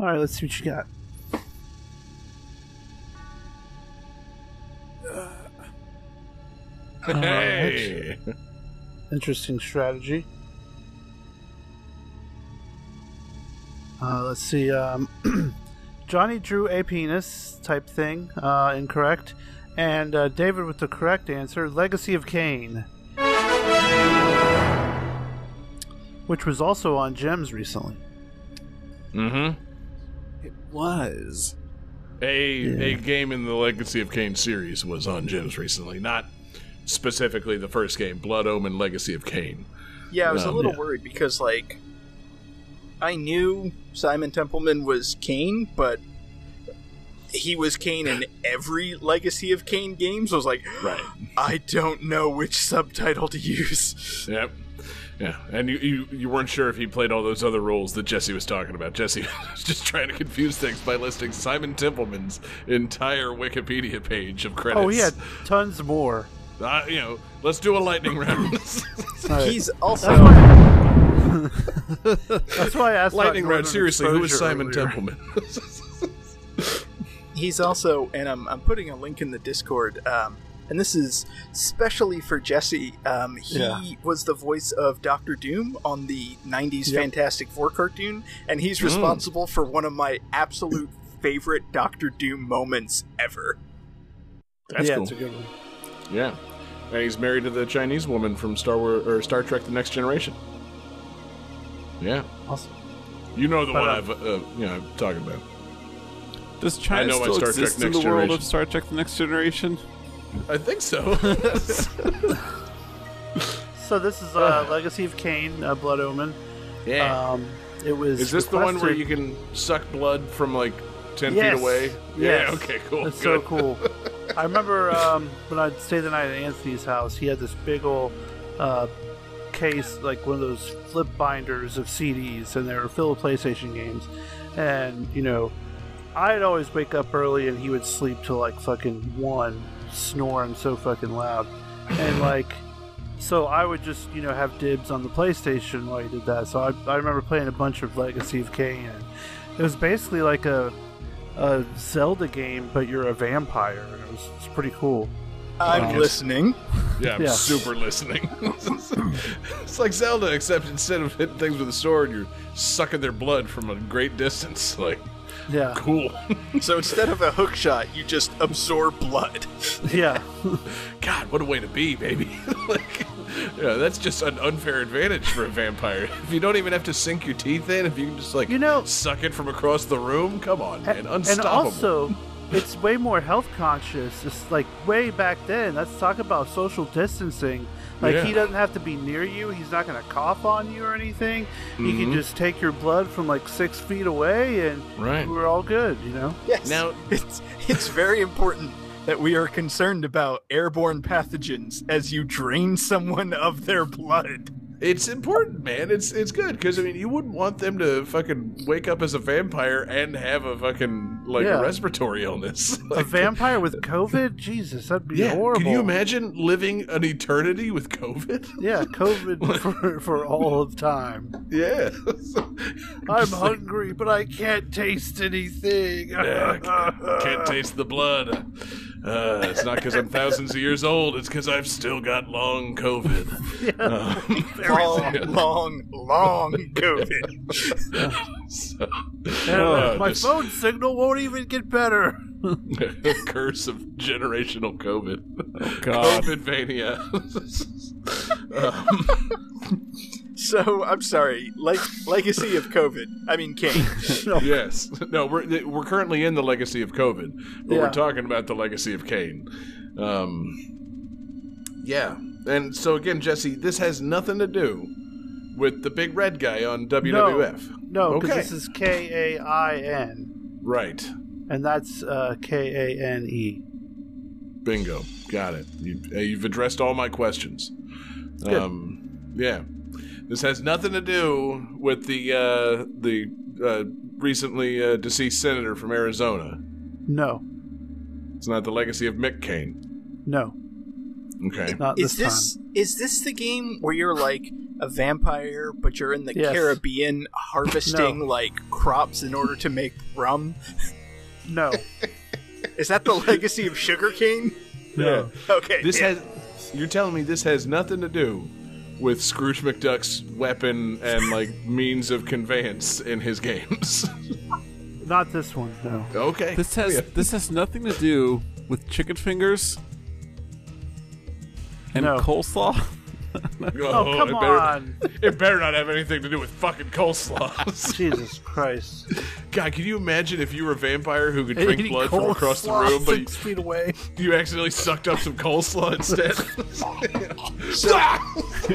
Alright, let's see what you got. Hey! Right. Interesting strategy. Let's see. Johnny drew a penis type thing. Incorrect. And David with the correct answer, Legacy of Cain. Which was also on Gems recently. Mm-hmm. It was. A game in the Legacy of Cain series was on Gems recently. Not specifically the first game, Blood Omen, Legacy of Cain. Yeah, I was a little worried because, like, I knew Simon Templeman was Cain, but he was Cain in every Legacy of Cain game, so I was like, right. I don't know which subtitle to use. Yep. Yeah, and you weren't sure if he played all those other roles that Jesse was talking about. Jesse was just trying to confuse things by listing Simon Templeman's entire Wikipedia page of credits. Oh, he had tons more. You know, let's do a lightning round. He's also... That's why I asked lightning round, seriously, who is Simon Templeman? He's also, and I'm putting a link in the Discord, and this is especially for Jesse. He was the voice of Dr. Doom on the 90s Fantastic Four cartoon, and he's responsible for one of my absolute favorite Dr. Doom moments ever. That's cool. It's a good one. Yeah. And he's married to the Chinese woman from Star Trek The Next Generation. Yeah. Awesome. You know the one I'm talking about. Does China still exist in the world of Star Trek The Next Generation? I think so. So this is Legacy of Cain, Blood Omen. Yeah. It was. Is this the one where you can suck blood from like 10 feet away? Yes. Yeah. Okay. Cool. That's so cool. I remember when I'd stay the night at Anthony's house. He had this big old case, like one of those flip binders of CDs, and they were filled with PlayStation games. And you know, I'd always wake up early, and he would sleep till like fucking 1. Snoring so fucking loud, and like, so I would just have dibs on the PlayStation while you did that. So I remember playing a bunch of Legacy of Kain. It was basically like a Zelda game, but you're a vampire, and it's pretty cool. I'm listening. Yeah, I'm super listening. It's like Zelda, except instead of hitting things with a sword, you're sucking their blood from a great distance, like. Yeah. Cool. So instead of a hook shot, you just absorb blood. Yeah. God, what a way to be, baby. Like, that's just an unfair advantage for a vampire. If you don't even have to sink your teeth in, if you can just, like, suck it from across the room, come on, man. Unstoppable. And also, it's way more health conscious. It's like way back then. Let's talk about social distancing. Like he doesn't have to be near you. He's not going to cough on you or anything. Mm-hmm. You can just take your blood from like 6 feet away, and we're all good. You know. Yes. Now it's very important that we are concerned about airborne pathogens as you drain someone of their blood. It's important, man. It's good, because, I mean, you wouldn't want them to fucking wake up as a vampire and have a fucking, like, respiratory illness. Like, a vampire with COVID? Jesus, that'd be horrible. Can you imagine living an eternity with COVID? Yeah, COVID for all of time. Yeah. I'm hungry, but I can't taste anything. Yeah, can't taste the blood. It's not because I'm thousands of years old. It's because I've still got long COVID. Long COVID. My phone signal won't even get better. The curse of generational COVID. Oh, God. COVID-vania. So, I'm sorry, Legacy of COVID. I mean, Cain. Yes. No, we're currently in the Legacy of COVID, but we're talking about the Legacy of Cain. Yeah. And so, again, Jesse, this has nothing to do with the big red guy on WWF. No, because this is K-A-I-N. Right. And that's K-A-N-E. Bingo. Got it. You've addressed all my questions. Good. Yeah. This has nothing to do with the recently deceased senator from Arizona. No. It's not the Legacy of Mick Cain. No. Okay. Not is this the game where you're like a vampire, but you're in the Caribbean harvesting like crops in order to make rum? No. Is that the Legacy of Sugarcane? No. Okay. This you're telling me this has nothing to do with Scrooge McDuck's weapon and, like, means of conveyance in his games. Not this one, no. Okay. This has nothing to do with chicken fingers and coleslaw. Oh, come on. It better not have anything to do with fucking coleslaw. Jesus Christ. God, can you imagine if you were a vampire who could drink blood from across the room, but 6 feet away, you accidentally sucked up some coleslaw instead?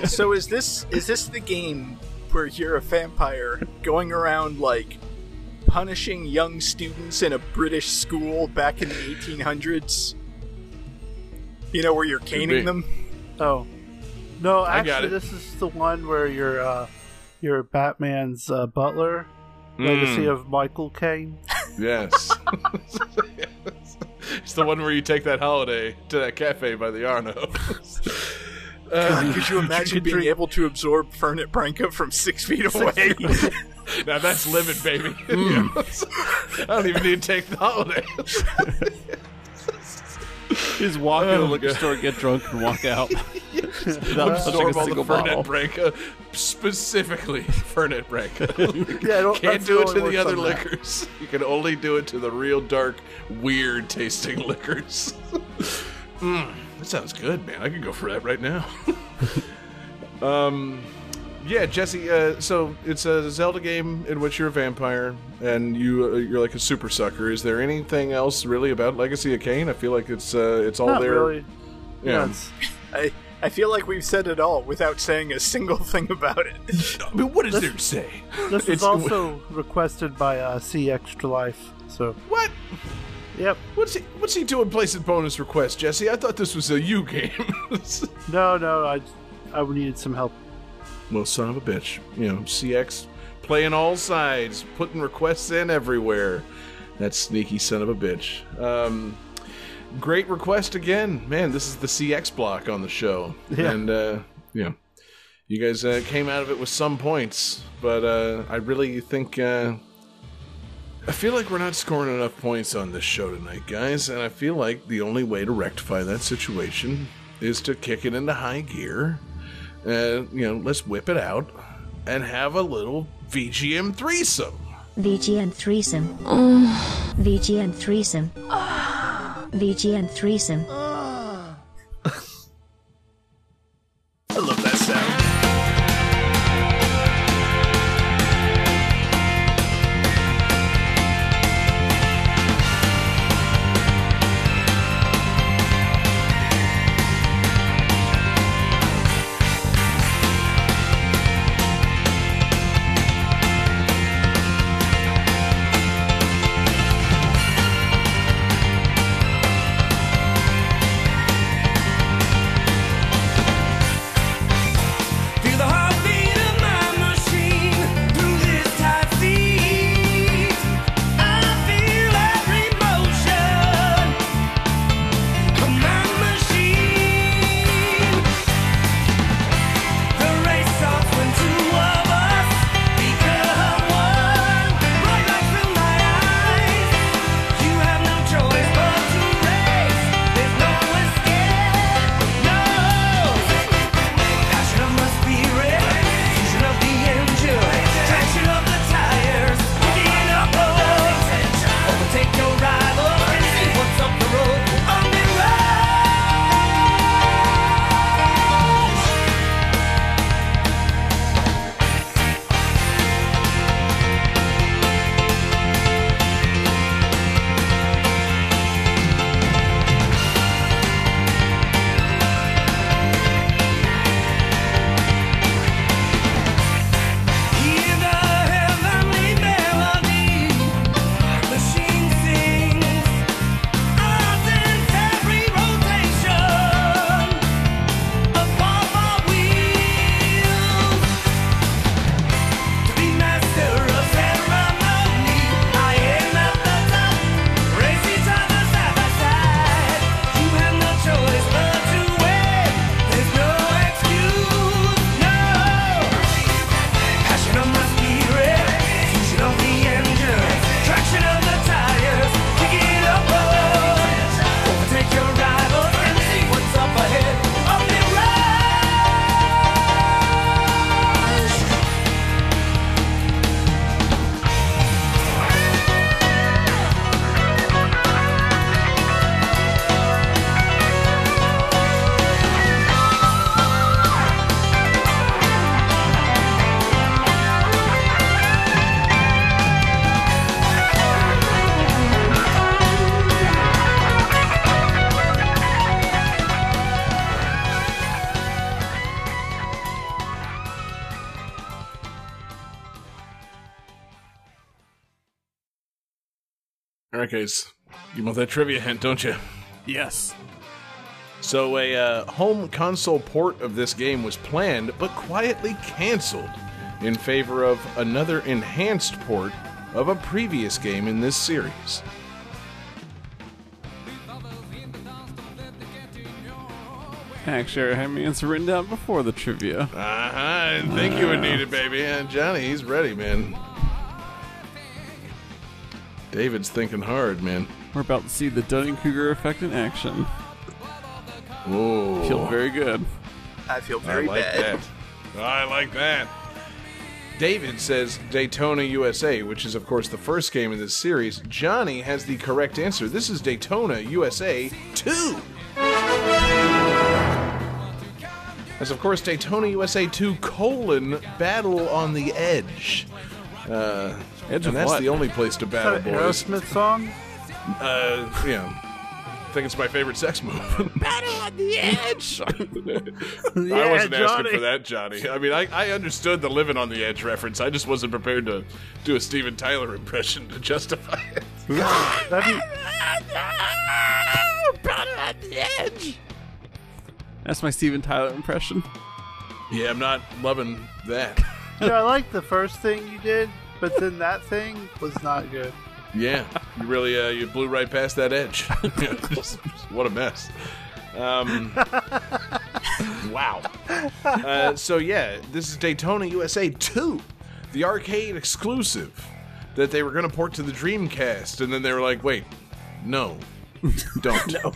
So is this the game where you're a vampire going around, like, punishing young students in a British school back in the 1800s? You know, where you're caning them? Oh. No, actually, this is the one where you're Batman's butler, Legacy of Michael Caine. Yes. It's the one where you take that holiday to that cafe by the Arno. God, could you imagine being able to absorb Fernet Branca from 6 feet away? Now that's living, baby. I don't even need to take the holiday. Just walk in the liquor store, get drunk, and walk out. Without touching a single bottle. Fernet Branca, specifically Fernet Branca. Can't do it to the other liquors. That. You can only do it to the real dark, weird-tasting liquors. That sounds good, man. I could go for that right now. Yeah, Jesse, so it's a Zelda game in which you're a vampire, and you're like a super sucker. Is there anything else really about Legacy of Cain? I feel like it's all not there. Really. Yeah. No, I feel like we've said it all without saying a single thing about it. I mean, what is there to say? This is also requested by C Extra Life. So what? Yep. What's he doing placing bonus requests, Jesse? I thought this was a you game. No, I needed some help. Well, son of a bitch. You know, CX playing all sides, putting requests in everywhere. That sneaky son of a bitch. Great request again. Man, this is the CX block on the show. Yeah. And, you guys came out of it with some points, but I really think... I feel like we're not scoring enough points on this show tonight, guys, and I feel like the only way to rectify that situation is to kick it into high gear. Let's whip it out and have a little VGM threesome. VGM threesome. VGM threesome. VGM threesome. I love that sound. Alright guys, you want that trivia hint, don't you? Yes. So a home console port of this game was planned, but quietly canceled in favor of another enhanced port of a previous game in this series. Actually, I mean, it's written down before the trivia. Uh-huh, I didn't think you would need it, baby. And Johnny, he's ready, man. David's thinking hard, man. We're about to see the Dunning-Kruger effect in action. Whoa. I feel very good. I feel very bad. I like that. David says Daytona USA, which is, of course, the first game in this series. Johnny has the correct answer. This is Daytona USA 2. That's, of course, Daytona USA 2, Battle on the Edge. Edge and that's what? The only place to battle, boys. Aerosmith song? Yeah. I think it's my favorite sex move. Battle on the Edge! Yeah, I wasn't asking for that, Johnny. I mean, I understood the Living on the Edge reference. I just wasn't prepared to do a Steven Tyler impression to justify it. Battle on the Edge! That's my Steven Tyler impression. Yeah, I'm not loving that. Yeah, I like the first thing you did, but then that thing was not good. Yeah, you really you blew right past that edge. What a mess. Wow. So yeah, this is Daytona USA 2, the arcade exclusive that they were going to port to the Dreamcast, and then they were like, wait, no, don't. No.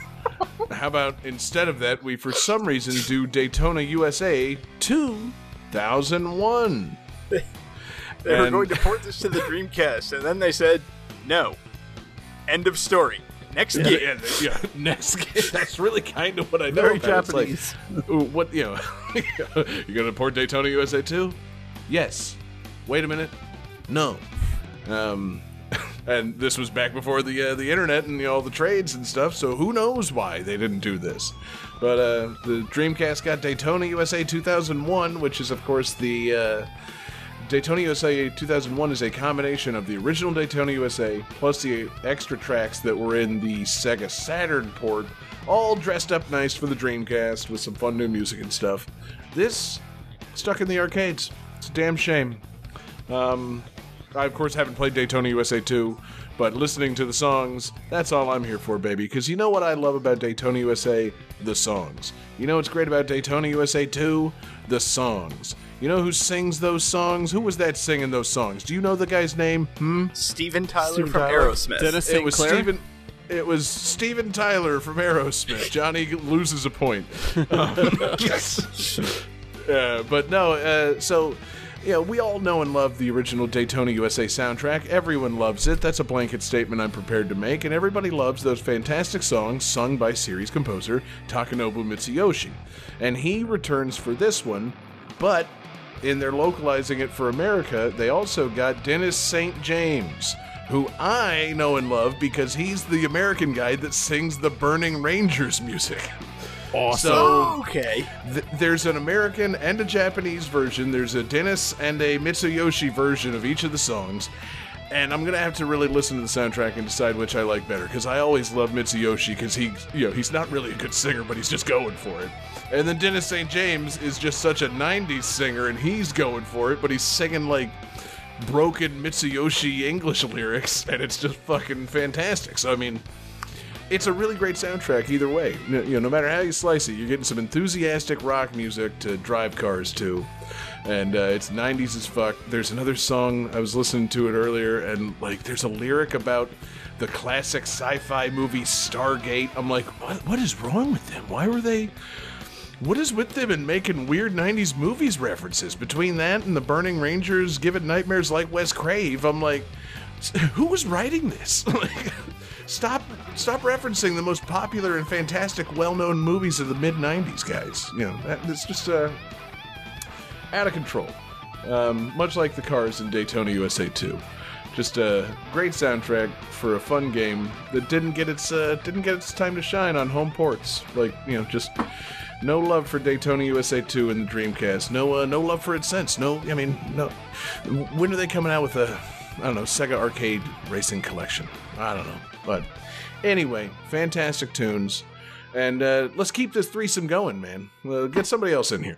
How about instead of that, we for some reason do Daytona USA 2001? They were going to port this to the Dreamcast, and then they said, no. End of story. Next game. Yeah, next game. That's really kind of what I know. Very Japanese. Like, what, you know, you're going to port Daytona USA 2? Yes. Wait a minute. No. And this was back before the internet and all the trades and stuff, so who knows why they didn't do this. But the Dreamcast got Daytona USA 2001, which is, of course, the... Daytona USA 2001 is a combination of the original Daytona USA plus the extra tracks that were in the Sega Saturn port, all dressed up nice for the Dreamcast with some fun new music and stuff. This, stuck in the arcades. It's a damn shame. I, of course, haven't played Daytona USA 2, but listening to the songs, that's all I'm here for, baby. Because you know what I love about Daytona USA? The songs. You know what's great about Daytona USA 2? The songs. You know who sings those songs? Who was that singing those songs? Do you know the guy's name? Steven Tyler from Aerosmith. Dennis St. It was Clair? It was Steven Tyler from Aerosmith. Johnny loses a point. Yes. But no, so... Yeah, we all know and love the original Daytona USA soundtrack. Everyone loves it. That's a blanket statement I'm prepared to make, and everybody loves those fantastic songs sung by series composer Takenobu Mitsuyoshi. And he returns for this one, but in their localizing it for America, they also got Dennis St. James, who I know and love because he's the American guy that sings the Burning Rangers music. Awesome. So, okay. There's an American and a Japanese version. There's a Dennis and a Mitsuyoshi version of each of the songs. And I'm going to have to really listen to the soundtrack and decide which I like better. Because I always love Mitsuyoshi because he's not really a good singer, but he's just going for it. And then Dennis St. James is just such a 90s singer, and he's going for it, but he's singing like broken Mitsuyoshi English lyrics. And it's just fucking fantastic. So, I mean... It's a really great soundtrack either way. You know, no matter how you slice it, you're getting some enthusiastic rock music to drive cars to. And it's 90s as fuck. There's another song, I was listening to it earlier, and like there's a lyric about the classic sci-fi movie Stargate. I'm like, what is wrong with them? Why were they... What is with them in making weird 90s movies references? Between that and the Burning Rangers, giving nightmares like Wes Crave, I'm like, who was writing this? Like... Stop referencing the most popular and fantastic, well-known movies of the mid-90s, guys. You know, it's just out of control. Much like the cars in Daytona USA 2. Just a great soundtrack for a fun game that didn't get its time to shine on home ports. Like, you know, just no love for Daytona USA 2 and the Dreamcast. No love for it since. No, I mean, no. When are they coming out with a I don't know, Sega Arcade Racing Collection. I don't know. But anyway, fantastic tunes. And let's keep this threesome going, man. Get somebody else in here.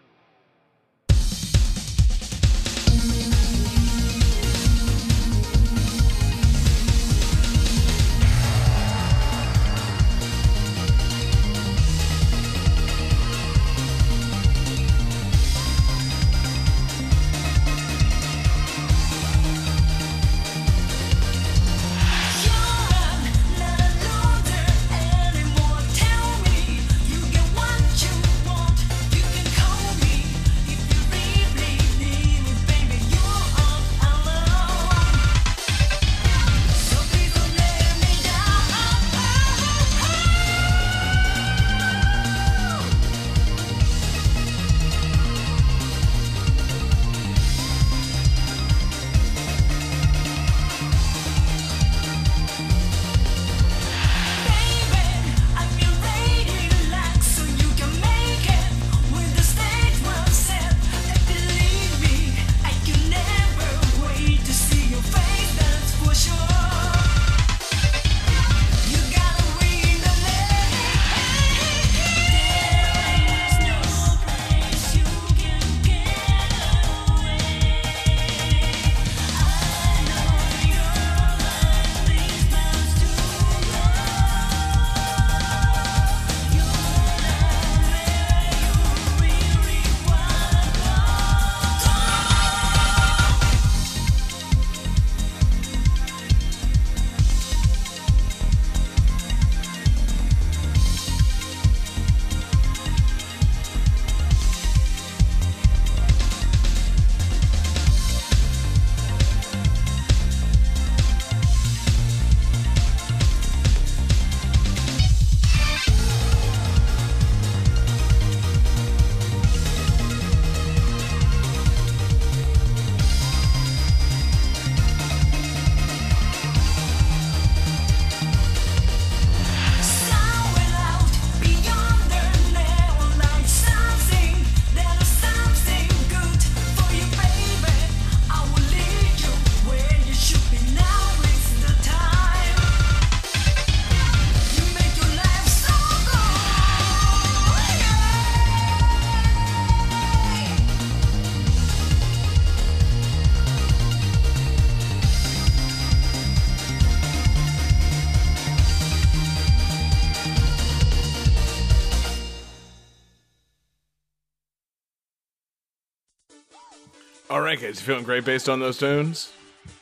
All right, guys, you feeling great based on those tunes?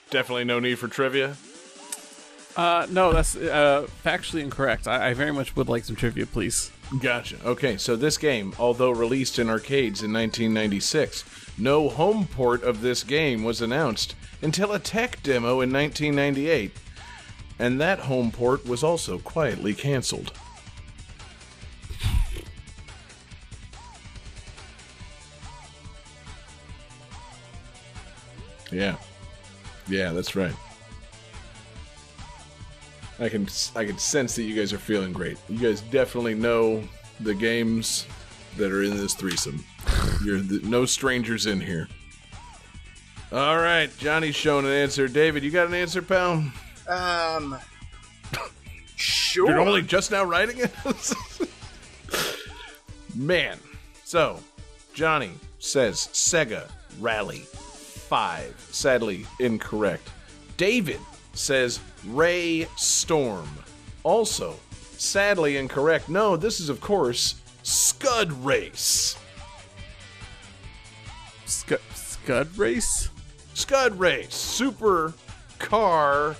Definitely no need for trivia. No, that's factually incorrect. I very much would like some trivia, please. Gotcha. Okay, so this game, although released in arcades in 1996, no home port of this game was announced until a tech demo in 1998, and that home port was also quietly canceled. Yeah, that's right. I can sense that you guys are feeling great. You guys definitely know the games that are in this threesome. No strangers in here. All right, Johnny's shown an answer. David, you got an answer, pal? Sure. You're only just now writing it? Man. So, Johnny says Sega Rally 5, sadly incorrect. David says Ray Storm, also sadly incorrect. No, this is of course Scud Race. Scud Race? Scud Race, super car,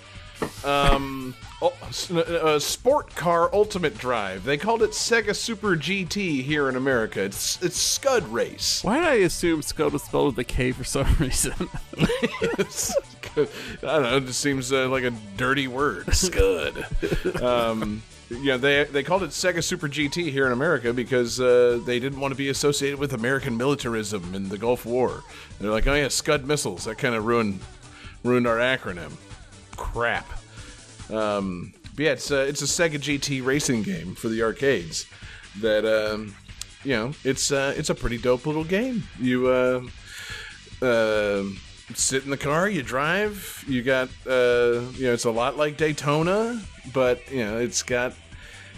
sport car ultimate drive. They called it Sega Super GT here in America. It's Scud Race. Why did I assume Scud was spelled with a K for some reason? I don't know. It just seems like a dirty word. Scud. Yeah, they called it Sega Super GT here in America because they didn't want to be associated with American militarism in the Gulf War. And they're like, oh yeah, Scud missiles. That kind of ruined our acronym. Crap. But yeah, it's a Sega GT racing game for the arcades. That it's a pretty dope little game. You sit in the car, you drive, you got, you know, it's a lot like Daytona, but, you know, it's got,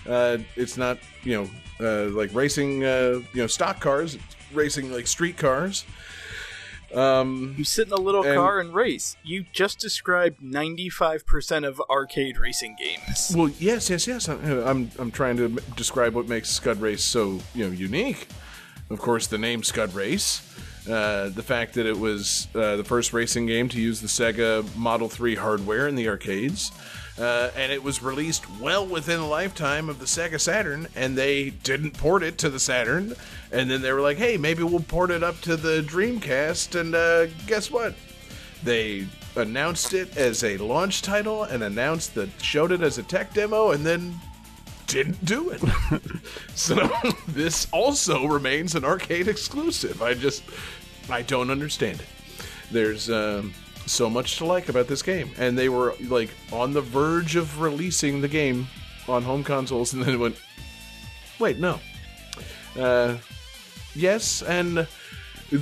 it's not, you know, like racing, you know, stock cars, it's racing like street cars. You sit in a little car and race. You just described 95% of arcade racing games. Well, yes. I'm trying to describe what makes Scud Race so, you know, unique. Of course, the name Scud Race, the fact that it was the first racing game to use the Sega Model 3 hardware in the arcades, and it was released well within the lifetime of the Sega Saturn, and they didn't port it to the Saturn, and then they were like, hey, maybe we'll port it up to the Dreamcast, and guess what? They announced it as a launch title and showed it as a tech demo, and then didn't do it. So this also remains an arcade exclusive. I don't understand it. There's so much to like about this game, and they were like on the verge of releasing the game on home consoles, and then it went, wait, no, yes, and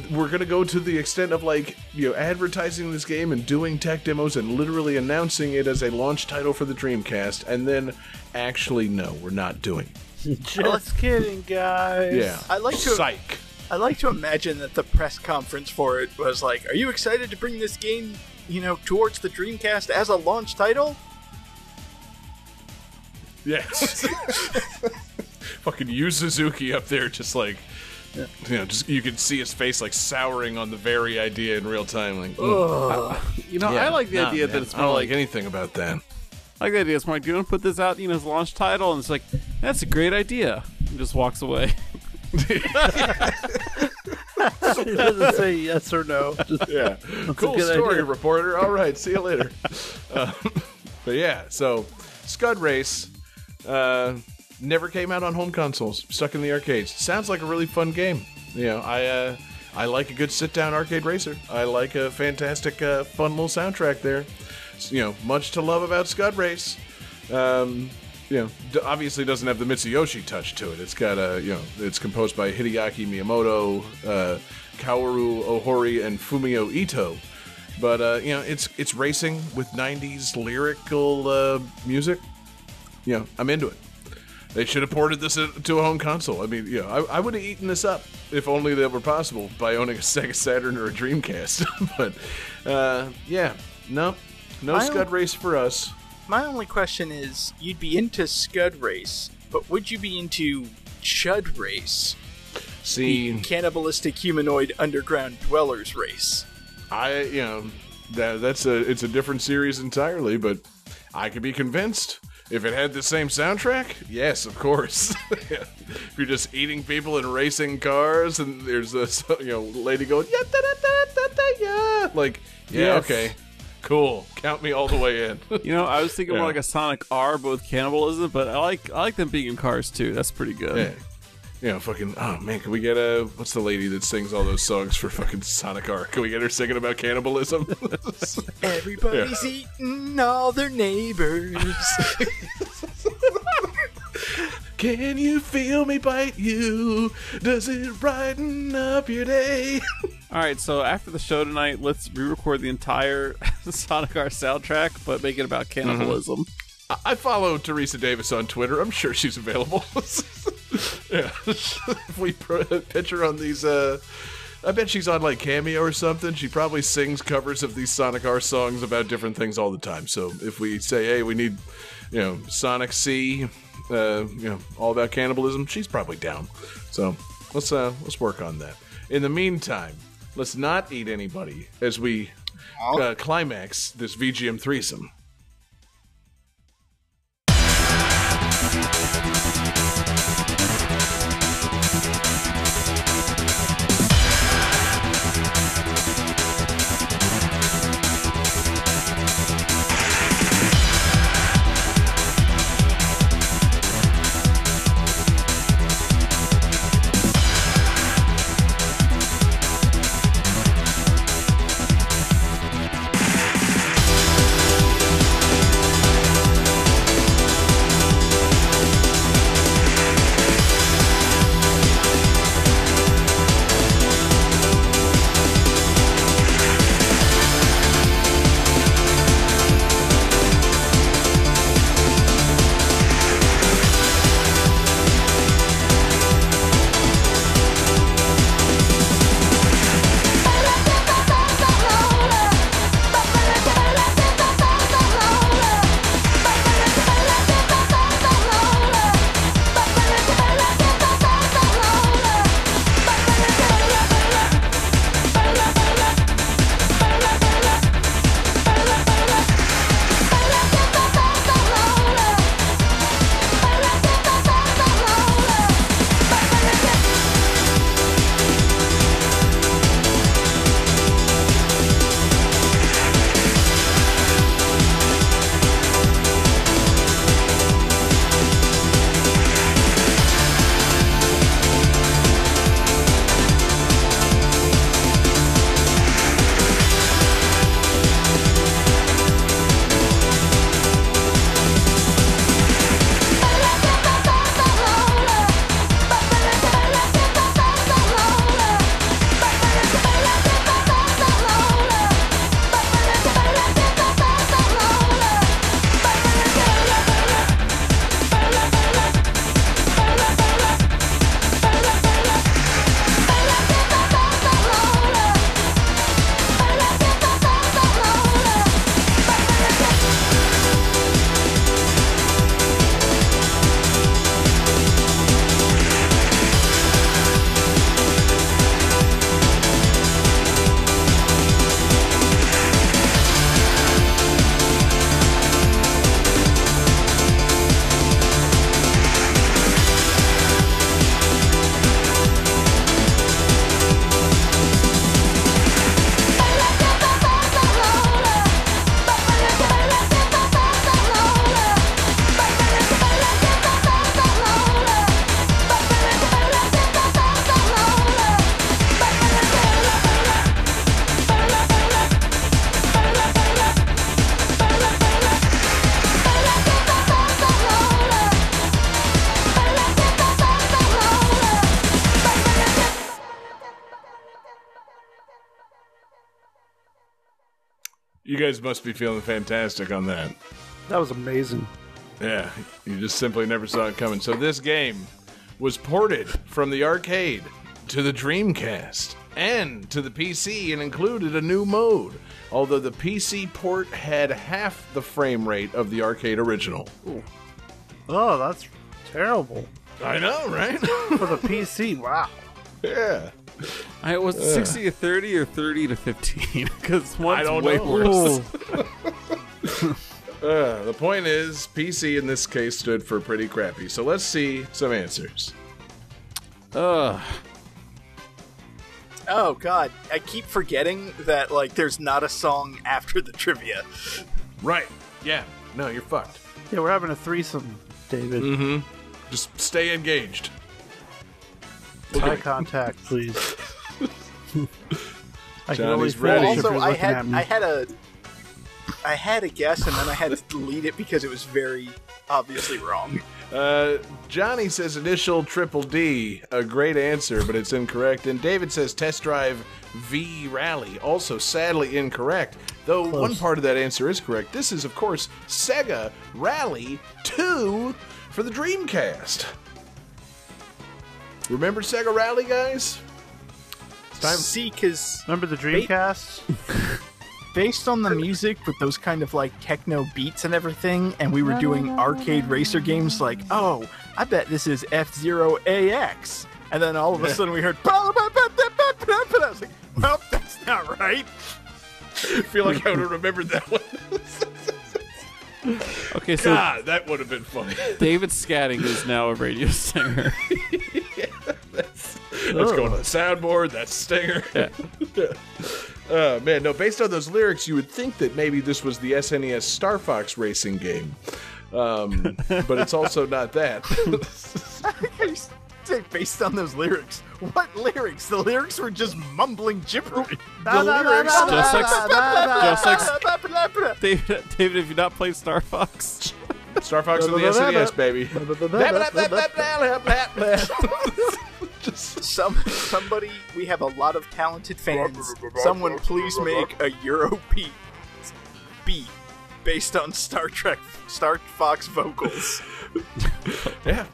we're gonna go to the extent of, like, you know, advertising this game and doing tech demos and literally announcing it as a launch title for the Dreamcast, and then actually, no, we're not doing it. Just kidding, guys. Yeah. I like to imagine that the press conference for it was like, are you excited to bring this game, you know, towards the Dreamcast as a launch title? Yes. Fucking Yu Suzuki up there just like, yeah. You know, just, you could see his face like souring on the very idea in real time. Like, you know, yeah, I like the idea that it's more, I don't like anything about that. I like the idea. It's like, do you want to put this out, you know, as a launch title? And it's like, that's a great idea. And just walks away. He doesn't say yes or no. Just, yeah, cool story, idea. Reporter. All right, see you later. But yeah, so Scud Race. Never came out on home consoles. Stuck in the arcades. Sounds like a really fun game. You know, I like a good sit-down arcade racer. I like a fantastic, fun little soundtrack there. You know, much to love about Scud Race. You know, obviously doesn't have the Mitsuyoshi touch to it. It's got a, you know, it's composed by Hideaki Miyamoto, Kaoru Ohori, and Fumio Ito. But you know, it's racing with '90s lyrical music. You know, I'm into it. They should have ported this to a home console. I mean, you know, I would have eaten this up if only that were possible by owning a Sega Saturn or a Dreamcast. But, yeah, no Scud Race for us. My only question is, you'd be into Scud Race, but would you be into Chud Race? See, the cannibalistic humanoid underground dwellers race. You know, it's a different series entirely, but I could be convinced. If it had the same soundtrack, yes, of course. If you're just eating people and racing cars, and there's this, you know, lady going, yeah, da, da, da, da, da, yeah. Like, yeah, yes. Okay, cool, count me all the way in. You know, I was thinking more like a Sonic R, but with cannibalism. But I like them being in cars too. That's pretty good. Yeah. You know, fucking, oh man, can we get a, what's the lady that sings all those songs for fucking Sonic R? Can we get her singing about cannibalism? Everybody's eating all their neighbors. Can you feel me bite you? Does it brighten up your day? Alright, so after the show tonight, let's re-record the entire Sonic R soundtrack, but make it about cannibalism. I follow Teresa Davis on Twitter. I'm sure she's available. Yeah. If we pitch her on these, I bet she's on like Cameo or something. She probably sings covers of these Sonic R songs about different things all the time. So if we say, hey, we need, you know, Sonic C, you know, all about cannibalism, she's probably down. So let's work on that. In the meantime, let's not eat anybody as we climax this VGM threesome. You guys must be feeling fantastic on that. That was amazing. Yeah, you just simply never saw it coming. So this game was ported from the arcade to the Dreamcast and to the PC and included a new mode, although the PC port had half the frame rate of the arcade original. Ooh. Oh, that's terrible. I know, right? For the PC, wow. Yeah. It was 60 to 30 or 30 to 15, because one's way worse. The point is, PC in this case stood for pretty crappy. So let's see some answers. Oh, God. I keep forgetting that, like, there's not a song after the trivia. Right. Yeah. No, you're fucked. Yeah, we're having a threesome, David. Mm-hmm. Just stay engaged. Eye contact, please. I can always ready. Also, I had a guess, and then I had to delete it because it was very obviously wrong. Johnny says initial triple D, a great answer, but it's incorrect. And David says test drive V Rally, also sadly incorrect. Though close. One part of that answer is correct. This is, of course, Sega Rally 2 for the Dreamcast. Remember Sega Rally, guys? Remember the Dreamcast? Based on the music with those kind of like techno beats and everything, and we were doing arcade racer games like, oh, I bet this is F-Zero AX. And then all of a sudden we heard, and I was like, well, that's not right. I feel like I would have remembered that one. Okay, so God, that would have been funny. David Scatting is now a radio singer. That's going on the soundboard. That's Stinger. Yeah. Man, no, based on those lyrics, you would think that maybe this was the SNES Star Fox racing game. But it's also not that. Based on those lyrics. What lyrics? The lyrics were just mumbling gibberish. David, have you not played Star Fox? Star Fox on the SNES, baby. Somebody, we have a lot of talented fans. Someone please make a Eurobeat beat based on Star Trek, Star Fox vocals. Yeah.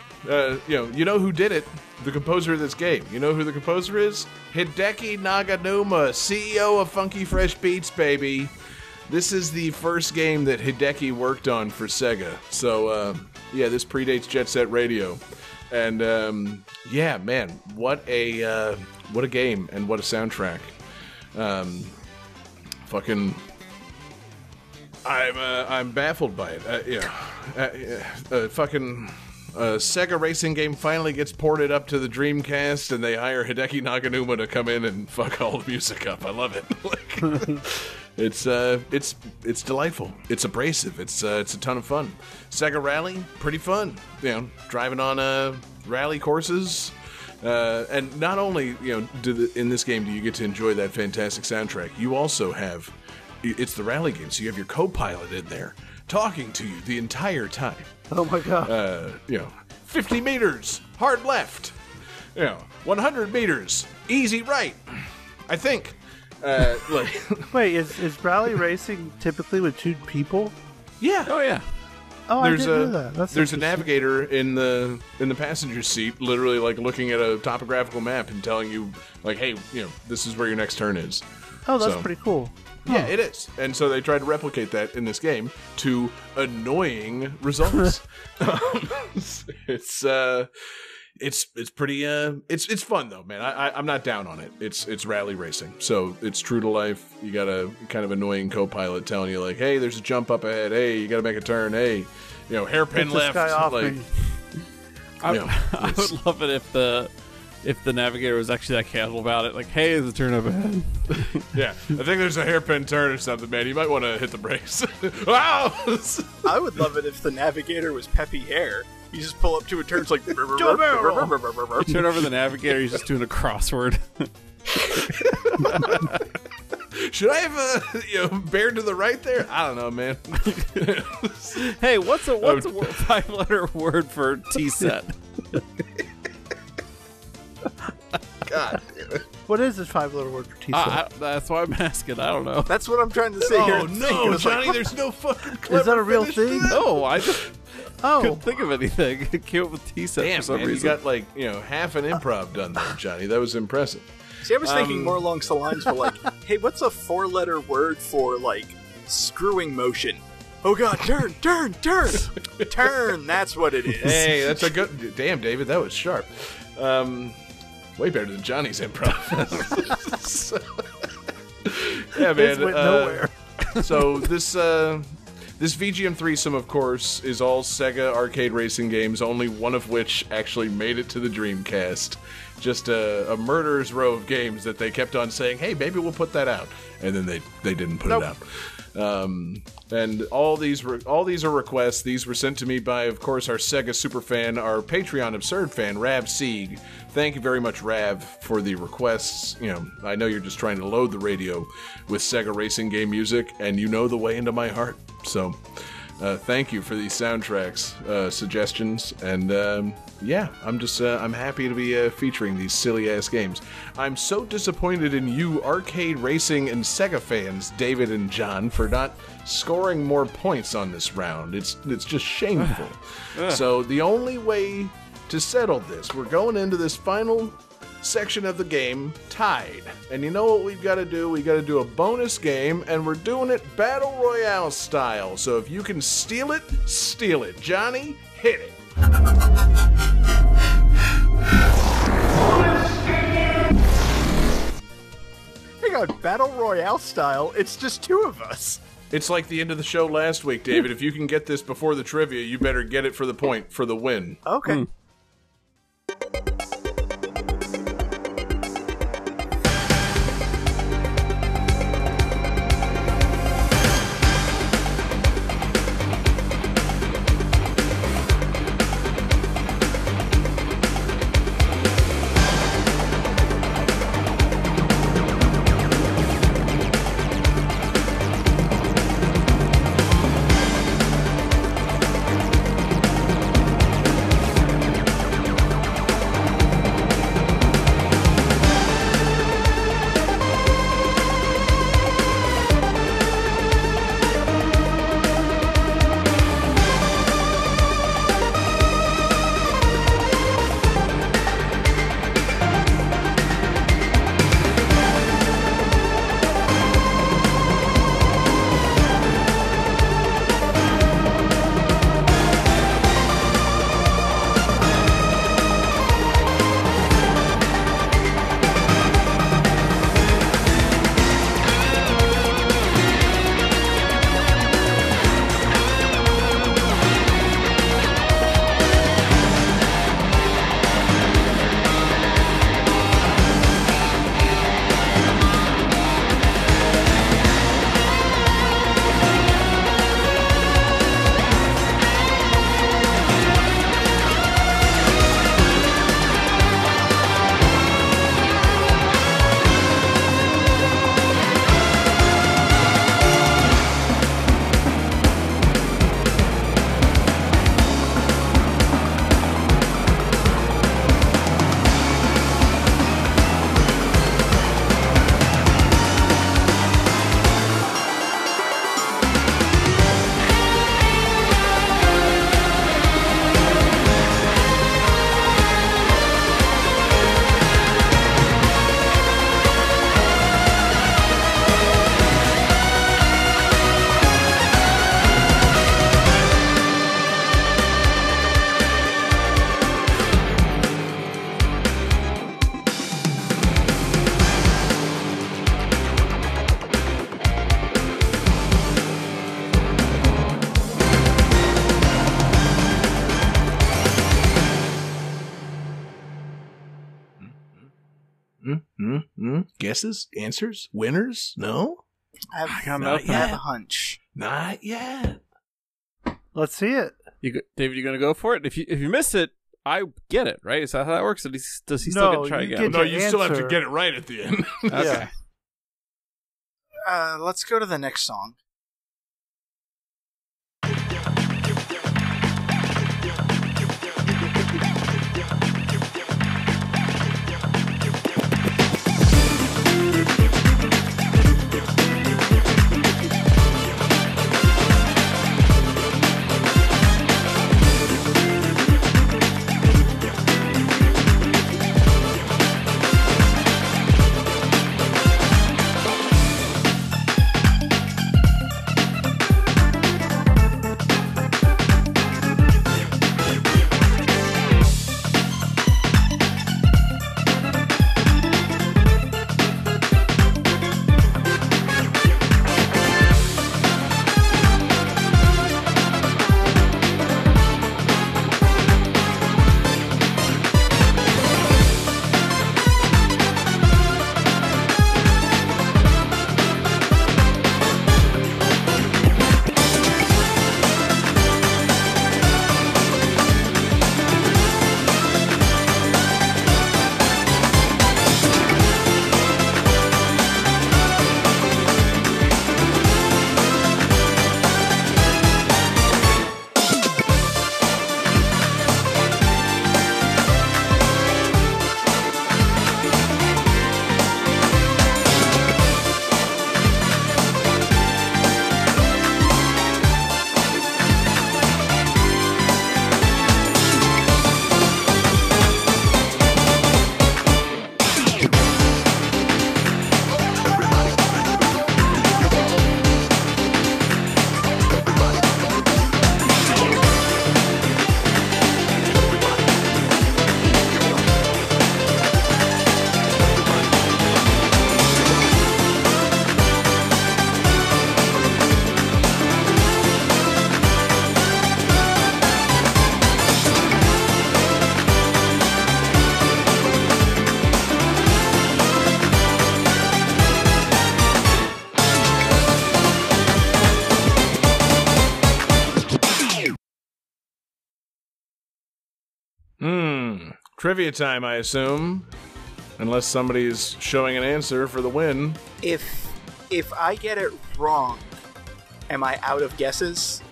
You know who did it? The composer of this game. You know who the composer is? Hideki Naganuma, CEO of Funky Fresh Beats, baby. This is the first game that Hideki worked on for Sega. So, yeah, this predates Jet Set Radio. And yeah, man, what a game and what a soundtrack. I'm baffled by it. Sega racing game finally gets ported up to the Dreamcast, and they hire Hideki Naganuma to come in and fuck all the music up. I love it. Like, it's delightful. It's abrasive. It's a ton of fun. Sega Rally, pretty fun. You know, driving on rally courses, and not only in this game do you get to enjoy that fantastic soundtrack, you also have it's the rally game, so you have your co-pilot in there talking to you the entire time. Oh my God! 50 meters hard left. 100 meters easy right. I think. Wait, is rally racing typically with two people? Yeah. Oh yeah. Oh, I didn't know that. There's a navigator in the passenger seat, literally like looking at a topographical map and telling you, like, hey, this is where your next turn is. Oh, that's pretty cool. Yeah, it is. And so they tried to replicate that in this game to annoying results. It's pretty it's fun though, man. I'm not down on it. It's rally racing, so it's true to life. You got a kind of annoying co-pilot telling you like, hey, there's a jump up ahead. Hey, you got to make a turn. Hey, hairpin left. Like, I would love it if the navigator was actually that casual about it. Like, hey, there's a turn up ahead. Yeah, I think there's a hairpin turn or something, man. You might want to hit the brakes. Wow! I would love it if the navigator was Peppy Air. You just pull up to a turn, it's like... You turn over the navigator, he's just doing a crossword. Should I have a bear to the right there? I don't know, man. Hey, what's a 5-letter word for T-set? God damn it. What is this five-letter word for T-cell? That's why I'm asking. I don't know. That's what I'm trying to say here. Oh, no, Johnny, there's no fucking clever. Is that a real thing? No, I just couldn't think of anything. It came up with T-cell for some reason. You got, like, half an improv done there, Johnny. That was impressive. See, I was thinking more along the lines for, like, hey, what's a four-letter word for, like, screwing motion? Oh, God, turn, turn, turn. Turn, that's what it is. Hey, that's a good... Damn, David, that was sharp. Way better than Johnny's improv. So, yeah, man. It went nowhere. So this VGM threesome, of course, is all Sega arcade racing games, only one of which actually made it to the Dreamcast. Just a murderer's row of games that they kept on saying, hey, maybe we'll put that out. And then they didn't put it out. And all these are requests. These were sent to me by, of course, our Sega super fan, our Patreon absurd fan, Rav Sieg. Thank you very much, Rav, for the requests. I know you're just trying to load the radio with Sega racing game music, and you know the way into my heart. So, thank you for these soundtracks, suggestions, and yeah, I'm happy to be featuring these silly ass games. I'm so disappointed in you, arcade racing and Sega fans, David and John, for not scoring more points on this round. It's just shameful. So the only way to settle this, we're going into this final section of the game tied, and you know what we've got to do? We got to do a bonus game, and we're doing it battle royale style. So if you can steal it, Johnny, hit it. Hang on, battle royale style. It's just two of us. It's like the end of the show last week, David. If you can get this before the trivia, you better get it for the point for the win. Okay. Guesses? Answers? Winners? No? I have a hunch. Not yet. Let's see it. David, you going to go for it? If you miss it, I get it, right? Is that how that works? Does he still get to try again? No, you still have to get it right at the end. Okay. Yeah. Let's go to the next song. Trivia time, I assume. Unless somebody's showing an answer for the win. If I get it wrong, am I out of guesses?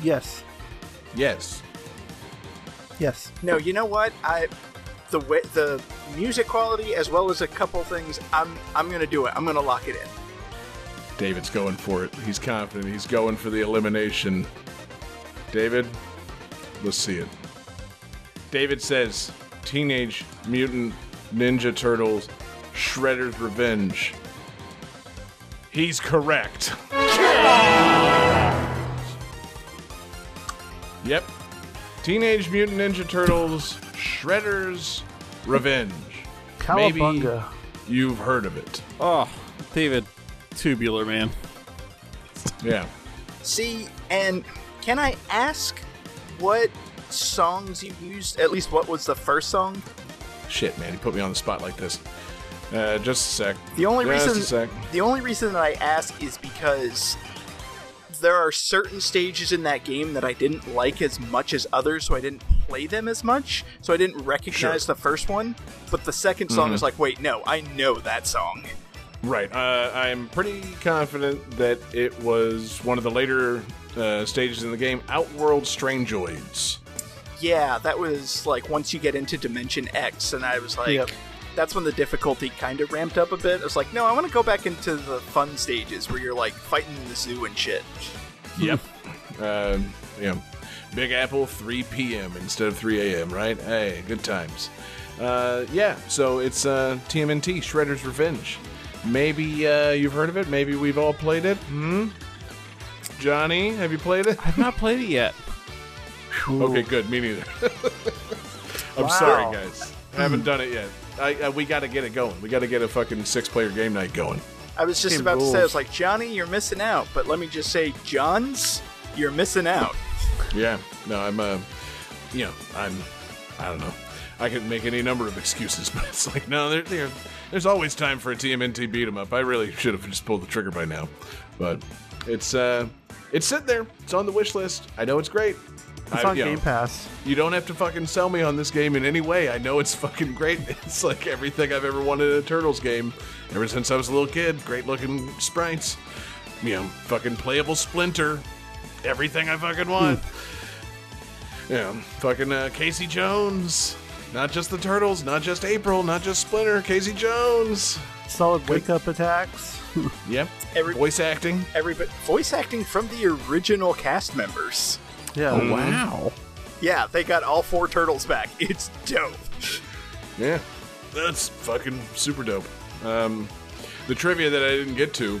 Yes. Yes. Yes. No, you know what? The music quality, as well as a couple things, I'm going to do it. I'm going to lock it in. David's going for it. He's confident. He's going for the elimination. David, let's see it. David says, Teenage Mutant Ninja Turtles, Shredder's Revenge. He's correct. Yep. Teenage Mutant Ninja Turtles, Shredder's Revenge. Cowabunga. Maybe you've heard of it. Oh, David, tubular, man. Yeah. See, and can I ask what songs you've used? At least what was the first song? Shit, man, you put me on the spot like this. Just a sec. The only reason that I ask is because there are certain stages in that game that I didn't like as much as others, so I didn't play them as much, so I didn't recognize the first one, but the second song is like, wait, no, I know that song. Right. I'm pretty confident that it was one of the later stages in the game, Outworld Strangeoids. Yeah, that was like once you get into Dimension X, and I was like, that's when the difficulty kind of ramped up a bit. I was like, no, I want to go back into the fun stages where you're like fighting in the zoo and shit. Yep. Yeah. Big Apple, 3 p.m. instead of 3 a.m., right? Hey, good times. Yeah, so it's TMNT, Shredder's Revenge. Maybe you've heard of it. Maybe we've all played it. Hmm? Johnny, have you played it? I've not played it yet. Okay, good. Me neither. I'm sorry, guys. I haven't done it yet. We got to get it going. We got to get a fucking 6-player game night going. I was just about to say, I was like, Johnny, you're missing out. But let me just say, Johns, you're missing out. Yeah. No, I don't know. I could make any number of excuses, but it's like, no, there's always time for a TMNT beat-em-up. I really should have just pulled the trigger by now. But it's sitting there. It's on the wish list. I know it's great. It's on Game Pass. You don't have to fucking sell me on this game in any way. I know it's fucking great. It's like everything I've ever wanted in a Turtles game. Ever since I was a little kid, great-looking sprites. You know, fucking playable Splinter. Everything I fucking want. You know, fucking Casey Jones. Not just the Turtles, not just April, not just Splinter, Casey Jones. Solid wake-up attacks. Yep. Voice acting. Voice acting from the original cast members. Yeah. Oh, wow. Yeah, they got all 4 turtles back. It's dope. Yeah. That's fucking super dope. The trivia that I didn't get to,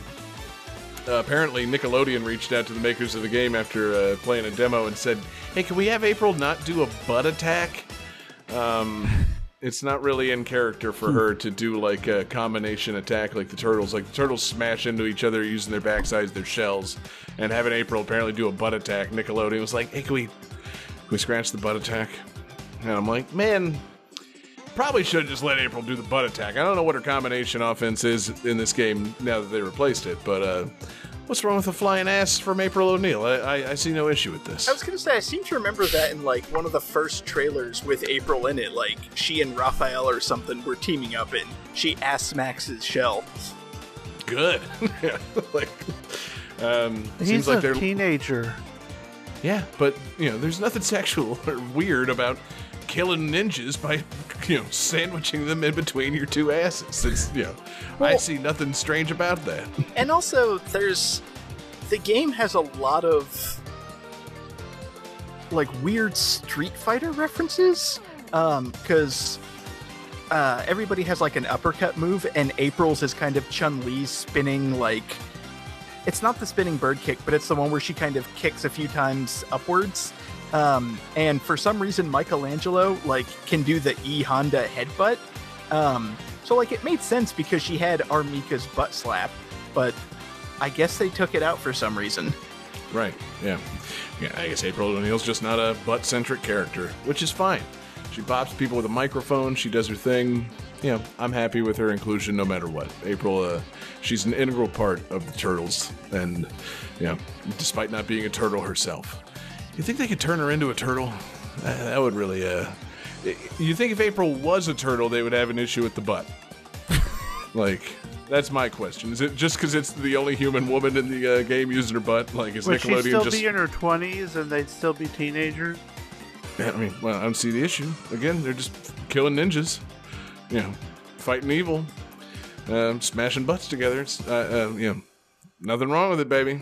apparently Nickelodeon reached out to the makers of the game after playing a demo and said, hey, can we have April not do a butt attack? It's not really in character for her to do like a combination attack like the turtles. Like the turtles smash into each other using their backsides, their shells, and having April apparently do a butt attack. Nickelodeon was like, hey, can we scratch the butt attack? And I'm like, man, probably should have just let April do the butt attack. I don't know what her combination offense is in this game now that they replaced it, but what's wrong with a flying ass from April O'Neil? I see no issue with this. I was going to say, I seem to remember that in, like, one of the first trailers with April in it. Like, she and Raphael or something were teaming up, and she ass-smacks his shell. Good. Yeah, like, he's seems like a teenager. Yeah, but, you know, there's nothing sexual or weird about killing ninjas by, you know, sandwiching them in between your two asses. It's, you know, I see nothing strange about that. And also, the game has a lot of, like, weird Street Fighter references, because everybody has, like, an uppercut move, and April's is kind of Chun-Li's spinning, like, it's not the spinning bird kick, but it's the one where she kind of kicks a few times upwards. And for some reason, Michelangelo, like, can do the E Honda headbutt. So, like, it made sense because she had Armika's butt slap, but I guess they took it out for some reason. Right, yeah. Yeah, I guess April O'Neil's just not a butt-centric character, which is fine. She pops people with a microphone, she does her thing. You know, I'm happy with her inclusion no matter what. April, she's an integral part of the Turtles, and, you know, despite not being a turtle herself. You think they could turn her into a turtle? That would really You think if April was a turtle, they would have an issue with the butt? Like, that's my question. Is it just because it's the only human woman in the game using her butt? Like, is Nickelodeon just... Would she still be in her 20s and they'd still be teenagers? Yeah, I mean, well, I don't see the issue. Again, they're just killing ninjas. You know, fighting evil. Smashing butts together. It's, you know, nothing wrong with it, baby.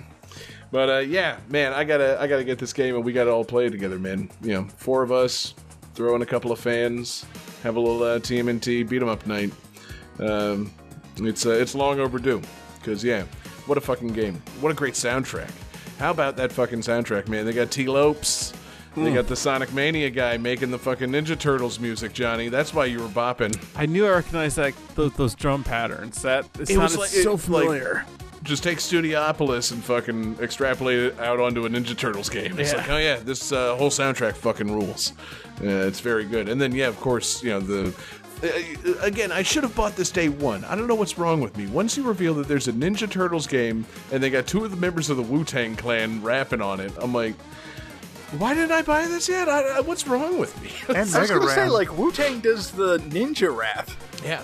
But, yeah, man, I gotta get this game and we gotta all play together, man. You know, four of us, throw in a couple of fans, have a little TMNT, beat 'em up night. It's long overdue. Because, yeah, what a fucking game. What a great soundtrack. How about that fucking soundtrack, man? They got T. Lopes. They got the Sonic Mania guy making the fucking Ninja Turtles music, Johnny. That's why you were bopping. I knew I recognized that those drum patterns. It sounded so familiar. Like, just take Studiopolis and fucking extrapolate it out onto a Ninja Turtles game. It's like, oh yeah, this whole soundtrack fucking rules. It's very good. And then, yeah, of course, you know, the... again, I should have bought this day one. I don't know what's wrong with me. Once you reveal that there's a Ninja Turtles game and they got two of the members of the Wu-Tang Clan rapping on it, I'm like... Why didn't I buy this yet? What's wrong with me? And I was going to say, like, Wu-Tang does the ninja rap. Yeah.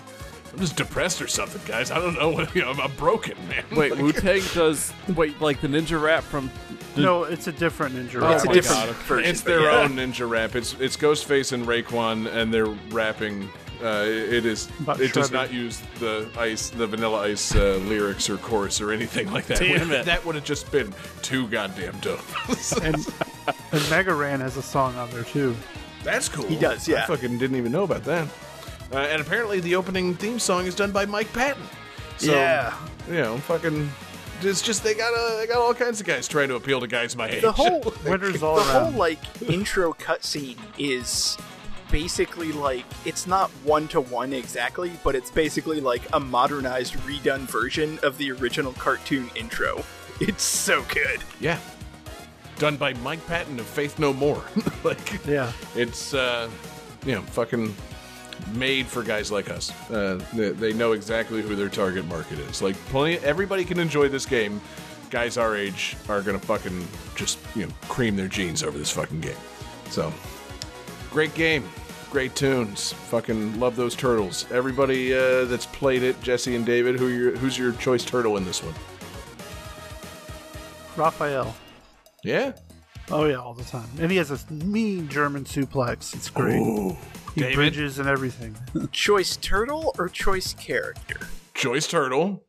I'm just depressed or something, guys. I don't know. What, you know, I'm broken, man. Wait, Wu-Tang does... Wait, like the ninja rap from... No, it's a different ninja rap. It's a different version. It's their own ninja rap. It's Ghostface and Raekwon, and they're rapping... It does not use the Vanilla Ice lyrics or chorus or anything like that. That would have just been too goddamn dope. And Mega Ran has a song on there too. That's cool. He does, yeah. I fucking didn't even know about that. And apparently the opening theme song is done by Mike Patton. So, yeah. You know, fucking... It's just they got all kinds of guys trying to appeal to guys my age. The whole, like, intro cutscene is... basically like, it's not one-to-one exactly, but it's basically like a modernized, redone version of the original cartoon intro. It's so good. Yeah. Done by Mike Patton of Faith No More. Like, yeah. It's, you know, fucking made for guys like us. They know exactly who their target market is. Like, everybody can enjoy this game. Guys our age are gonna fucking just, you know, cream their jeans over this fucking game. So, great game. Great tunes. Fucking love those turtles. Everybody that's played it, Jesse and David, who's your choice turtle in this one? Raphael. Yeah? Oh, yeah, all the time. And he has this mean German suplex. It's great. Ooh, he bridges and everything. Choice turtle or choice character? Choice turtle.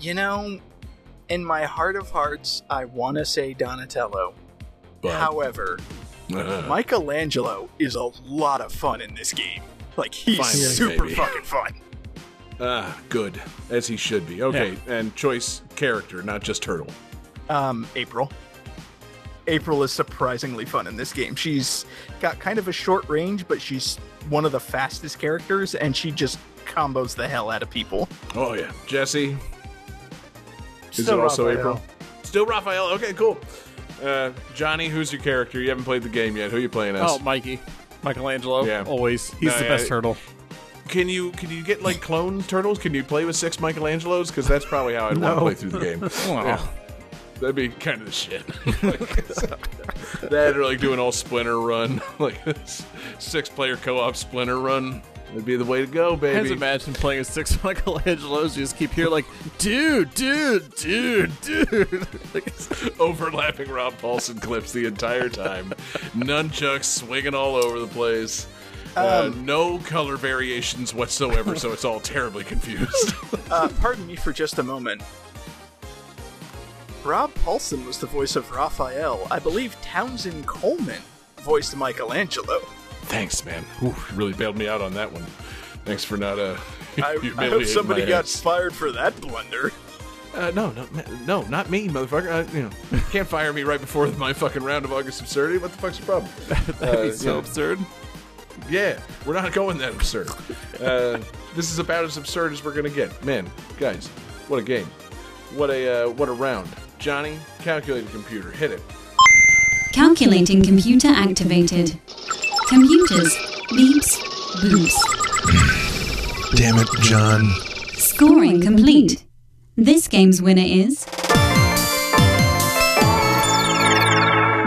You know, in my heart of hearts, I want to say Donatello. But. However... Michelangelo is a lot of fun in this game. Like, he's fucking fun. Good. As he should be. Okay, yeah. And choice character, not just turtle. April. April is surprisingly fun in this game. She's got kind of a short range, but she's one of the fastest characters, and she just combos the hell out of people. Oh, yeah. Jesse? Is it also April? Still Raphael. Okay, cool. Johnny, who's your character? You haven't played the game yet. Who are you playing as? Oh, Mikey. Michelangelo. Yeah. Always. He's the best turtle. Can you get, like, clone turtles? Can you play with 6 Michelangelos? Because that's probably how I'd want to play through the game. Yeah. That'd be kind of the shit. Like, that or, like, doing all Splinter Run. Like, this 6-player co-op Splinter Run. That'd be the way to go, baby. I just imagine playing as 6 Michelangelos. You just keep hearing, like, dude. Like, it's overlapping Rob Paulson clips the entire time. Nunchucks swinging all over the place. No color variations whatsoever, so it's all terribly confused. Pardon me for just a moment. Rob Paulson was the voice of Raphael. I believe Townsend Coleman voiced Michelangelo. Thanks, man. Ooh, really bailed me out on that one. Thanks for not I hope somebody got fired for that blunder. No, not me, motherfucker. You know, you can't fire me right before my fucking round of August absurdity. What the fuck's your problem? That'd be so absurd. Yeah, we're not going that absurd. This is about as absurd as we're gonna get, man. Guys, what a game! What a round. Johnny, calculating computer, hit it. Calculating computer activated. Computers, beeps, boops. Damn it, John. Scoring complete. This game's winner is...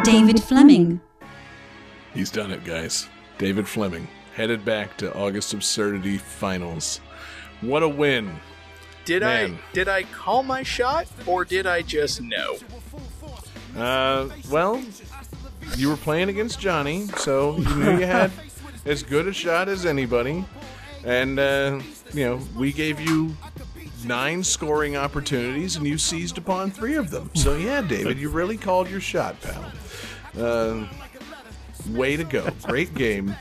David Fleming. He's done it, guys. David Fleming headed back to August Absurdity Finals. What a win. Did I call my shot, or did I just know? Well, you were playing against Johnny, so you knew you had as good a shot as anybody. And, you know, we gave you 9 scoring opportunities, and you seized upon 3 of them. So, yeah, David, you really called your shot, pal. Way to go. Great game.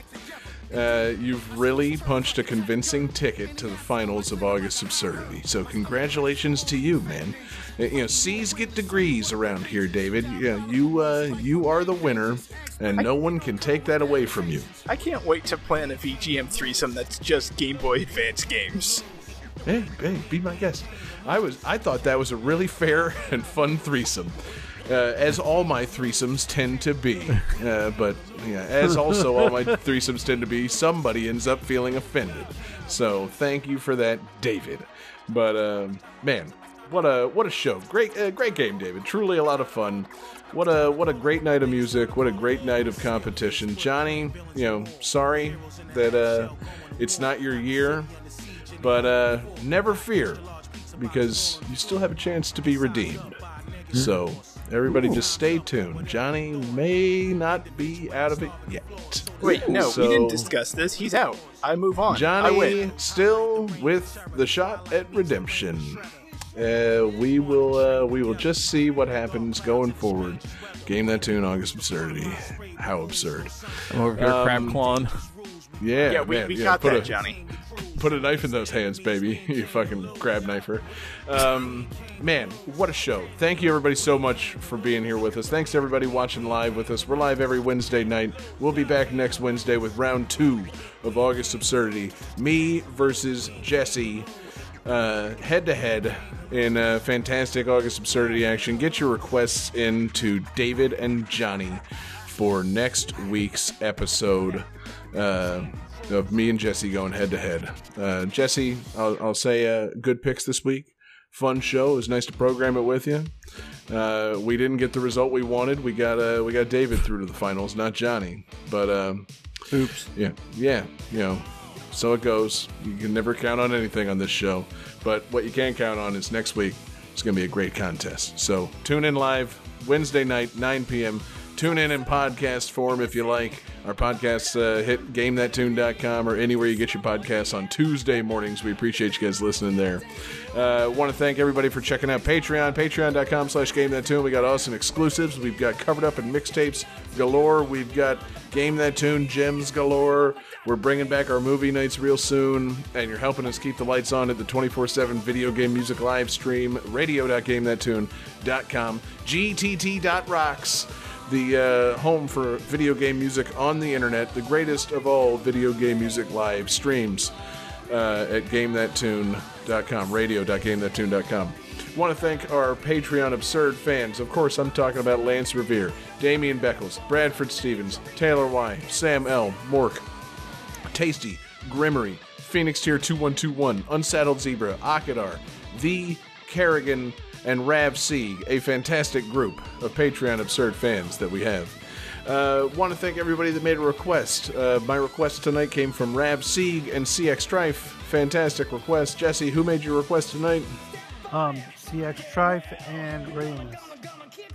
You've really punched a convincing ticket to the finals of August Absurdity. So congratulations to you, man. You know, C's get degrees around here, David. You know, you are the winner, and no one can take that away from you. I can't wait to plan a VGM threesome that's just Game Boy Advance games. Hey, be my guest. I thought that was a really fair and fun threesome. As all my threesomes tend to be. But yeah, as also all my threesomes tend to be, somebody ends up feeling offended. So thank you for that, David. But man, what a show. Great game, David. Truly a lot of fun. What a great night of music. What a great night of competition. Johnny, you know, sorry that it's not your year, but never fear, because you still have a chance to be redeemed. So everybody just stay tuned. Johnny may not be out of it yet. Wait, no, so, we didn't discuss this. He's out. I move on. Johnny still with the shot at redemption. We will just see what happens going forward. Game That Tune, August Absurdity. How absurd. I'm over here crab clawing. Yeah, we got that, Johnny. Put a knife in those hands, baby. You fucking crab knifer. Man, what a show. Thank you, everybody, so much for being here with us. Thanks to everybody watching live with us. We're live every Wednesday night. We'll be back next Wednesday with round 2 of August Absurdity. Me versus Jesse. Head-to-head in fantastic August Absurdity action. Get your requests in to David and Johnny for next week's episode of me and Jesse going head-to-head. Jesse, I'll say good picks this week. Fun show. It was nice to program it with you. We didn't get the result we wanted. We got David through to the finals, not Johnny. But oops. Yeah, you know. So it goes. You can never count on anything on this show. But what you can count on is next week. It's going to be a great contest. So tune in live Wednesday night, 9 p.m. Tune in podcast form if you like. Our podcasts hit GameThatTune.com or anywhere you get your podcasts on Tuesday mornings. We appreciate you guys listening there. Want to thank everybody for checking out Patreon. Patreon.com/GameThatTune. We got awesome exclusives. We've got covered up and mixtapes galore. We've got Game That Tune gems galore. We're bringing back our movie nights real soon, and you're helping us keep the lights on at the 24/7 video game music live stream. Radio.GameThatTune.com. GTT.rocks. The home for video game music on the internet, the greatest of all video game music live streams at GameThatTune.com, radio.GameThatTune.com. Want to thank our Patreon Absurd fans. Of course, I'm talking about Lance Revere, Damian Beckles, Bradford Stevens, Taylor Y, Sam L, Mork, Tasty, Grimmery, Phoenix Tier 2121, Unsaddled Zebra, Akadar, The Kerrigan, and Rav C, a fantastic group of Patreon Absurd fans that we have. Want to thank everybody that made a request. My request tonight came from Rav Sieg and CX Strife. Fantastic request. Jesse, who made your request tonight? CX Strife and Rayless.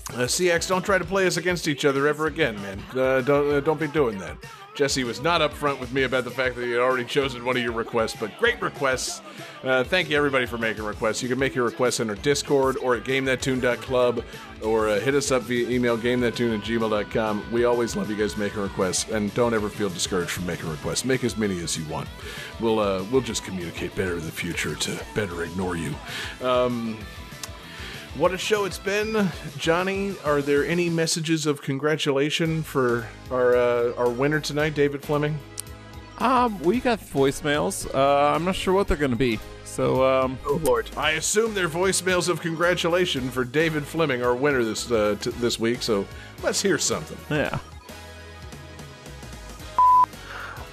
CX, don't try to play us against each other ever again, man. Don't be doing that. Jesse was not upfront with me about the fact that he had already chosen one of your requests, but great requests. Thank you, everybody, for making requests. You can make your requests in our Discord or at GameThatTune.club or hit us up via email, GameThatTune@gmail.com. We always love you guys making requests, and don't ever feel discouraged from making requests. Make as many as you want. We'll just communicate better in the future to better ignore you. What a show it's been. Johnny, are there any messages of congratulation for our winner tonight, David Fleming? We got voicemails. I'm not sure what they're going to be. So, oh, Lord. I assume they're voicemails of congratulation for David Fleming, our winner this week. So let's hear something. Yeah.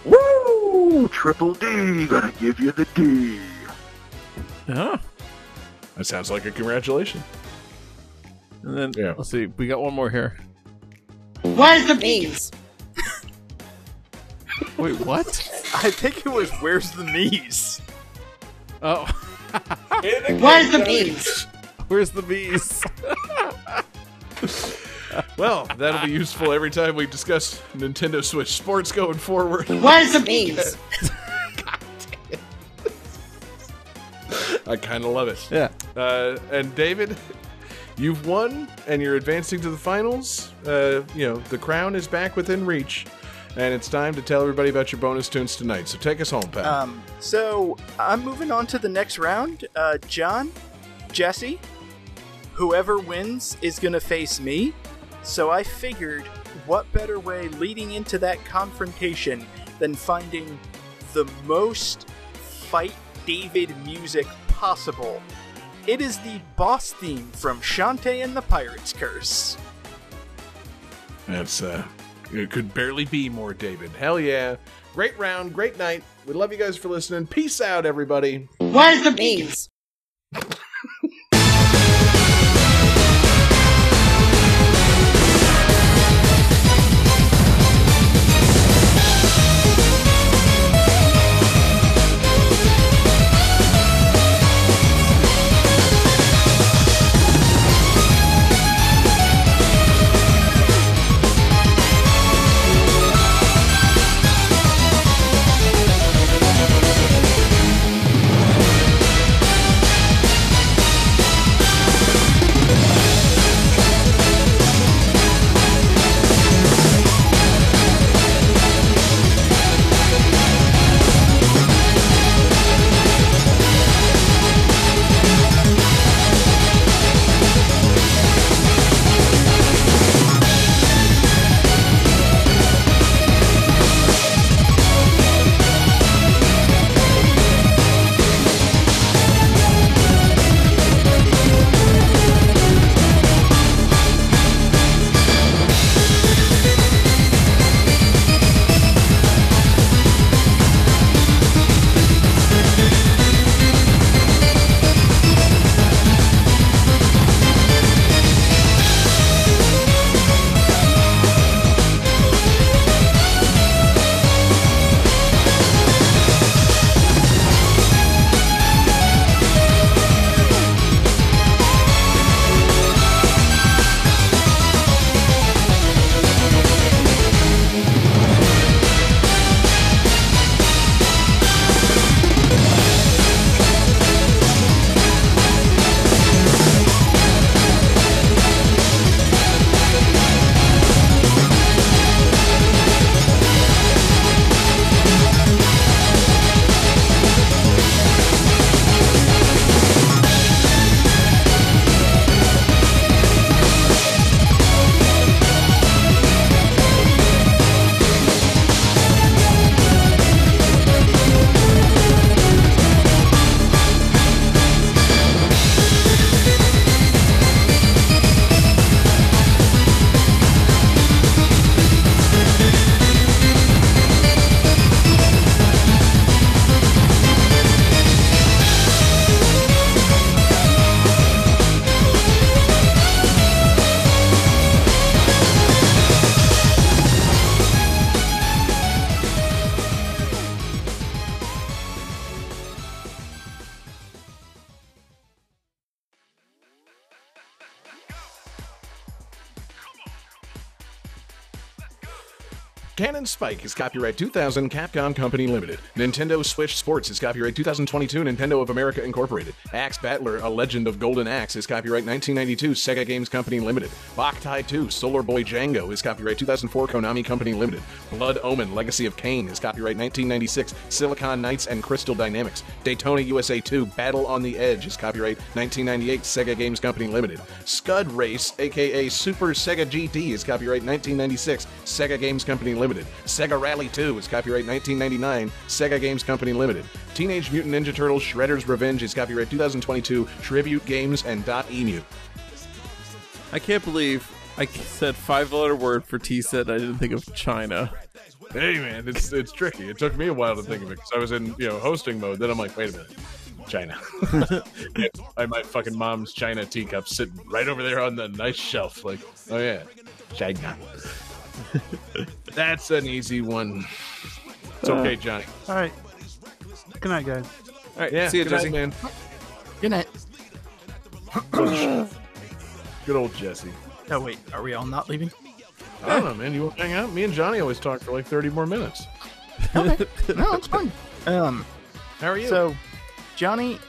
Woo! Triple D. Gonna give you the D. Huh? That sounds like a congratulation. And then, yeah. Let's see, we got one more here. Where's the beans? Wait, what? I think it was Where's the Meese? Oh. Where's the Meese? Where's the Meese? Well, that'll be useful every time we discuss Nintendo Switch Sports going forward. Where's the Meese? God damn it. I kind of love it. Yeah. And David, you've won, and you're advancing to the finals. You know, the crown is back within reach, and it's time to tell everybody about your bonus tunes tonight. So take us home, Pat. So I'm moving on to the next round. John, Jesse, whoever wins is going to face me. So I figured, what better way leading into that confrontation than finding the most Fight David music possible. It is the boss theme from Shantae and the Pirate's Curse. That's, it could barely be more David. Hell yeah. Great round, great night. We love you guys for listening. Peace out, everybody. Where's the bees? Cannon Spike is copyright 2000 Capcom Company Limited. Nintendo Switch Sports is copyright 2022 Nintendo of America Incorporated. Axe Battler, A Legend of Golden Axe is copyright 1992 Sega Games Company Limited. Boktai 2, Solar Boy Django is copyright 2004 Konami Company Limited. Blood Omen, Legacy of Cain is copyright 1996 Silicon Knights and Crystal Dynamics. Daytona USA 2, Battle on the Edge is copyright 1998 Sega Games Company Limited. Scud Race, aka Super Sega GT is copyright 1996 Sega Games Company Limited. Sega Rally 2 is copyright 1999, Sega Games Company Limited. Teenage Mutant Ninja Turtles Shredder's Revenge is copyright 2022, Tribute Games and .emu. I can't believe I said five-letter word for T-Set and I didn't think of China. Hey man, it's tricky. It took me a while to think of it because I was in, you know, hosting mode. Then I'm like, wait a minute, China. My fucking mom's China teacup sitting right over there on the nice shelf. Like, oh yeah, China. That's an easy one. It's okay, Johnny. All right. Good night, guys. All right. Yeah, see you, Jesse. Night, man. Good night. Good old Jesse. Oh, wait. Are we all not leaving? I don't know, man. You want to hang out? Me and Johnny always talk for like 30 more minutes. Okay. No, it's fine. How are you? So, Johnny,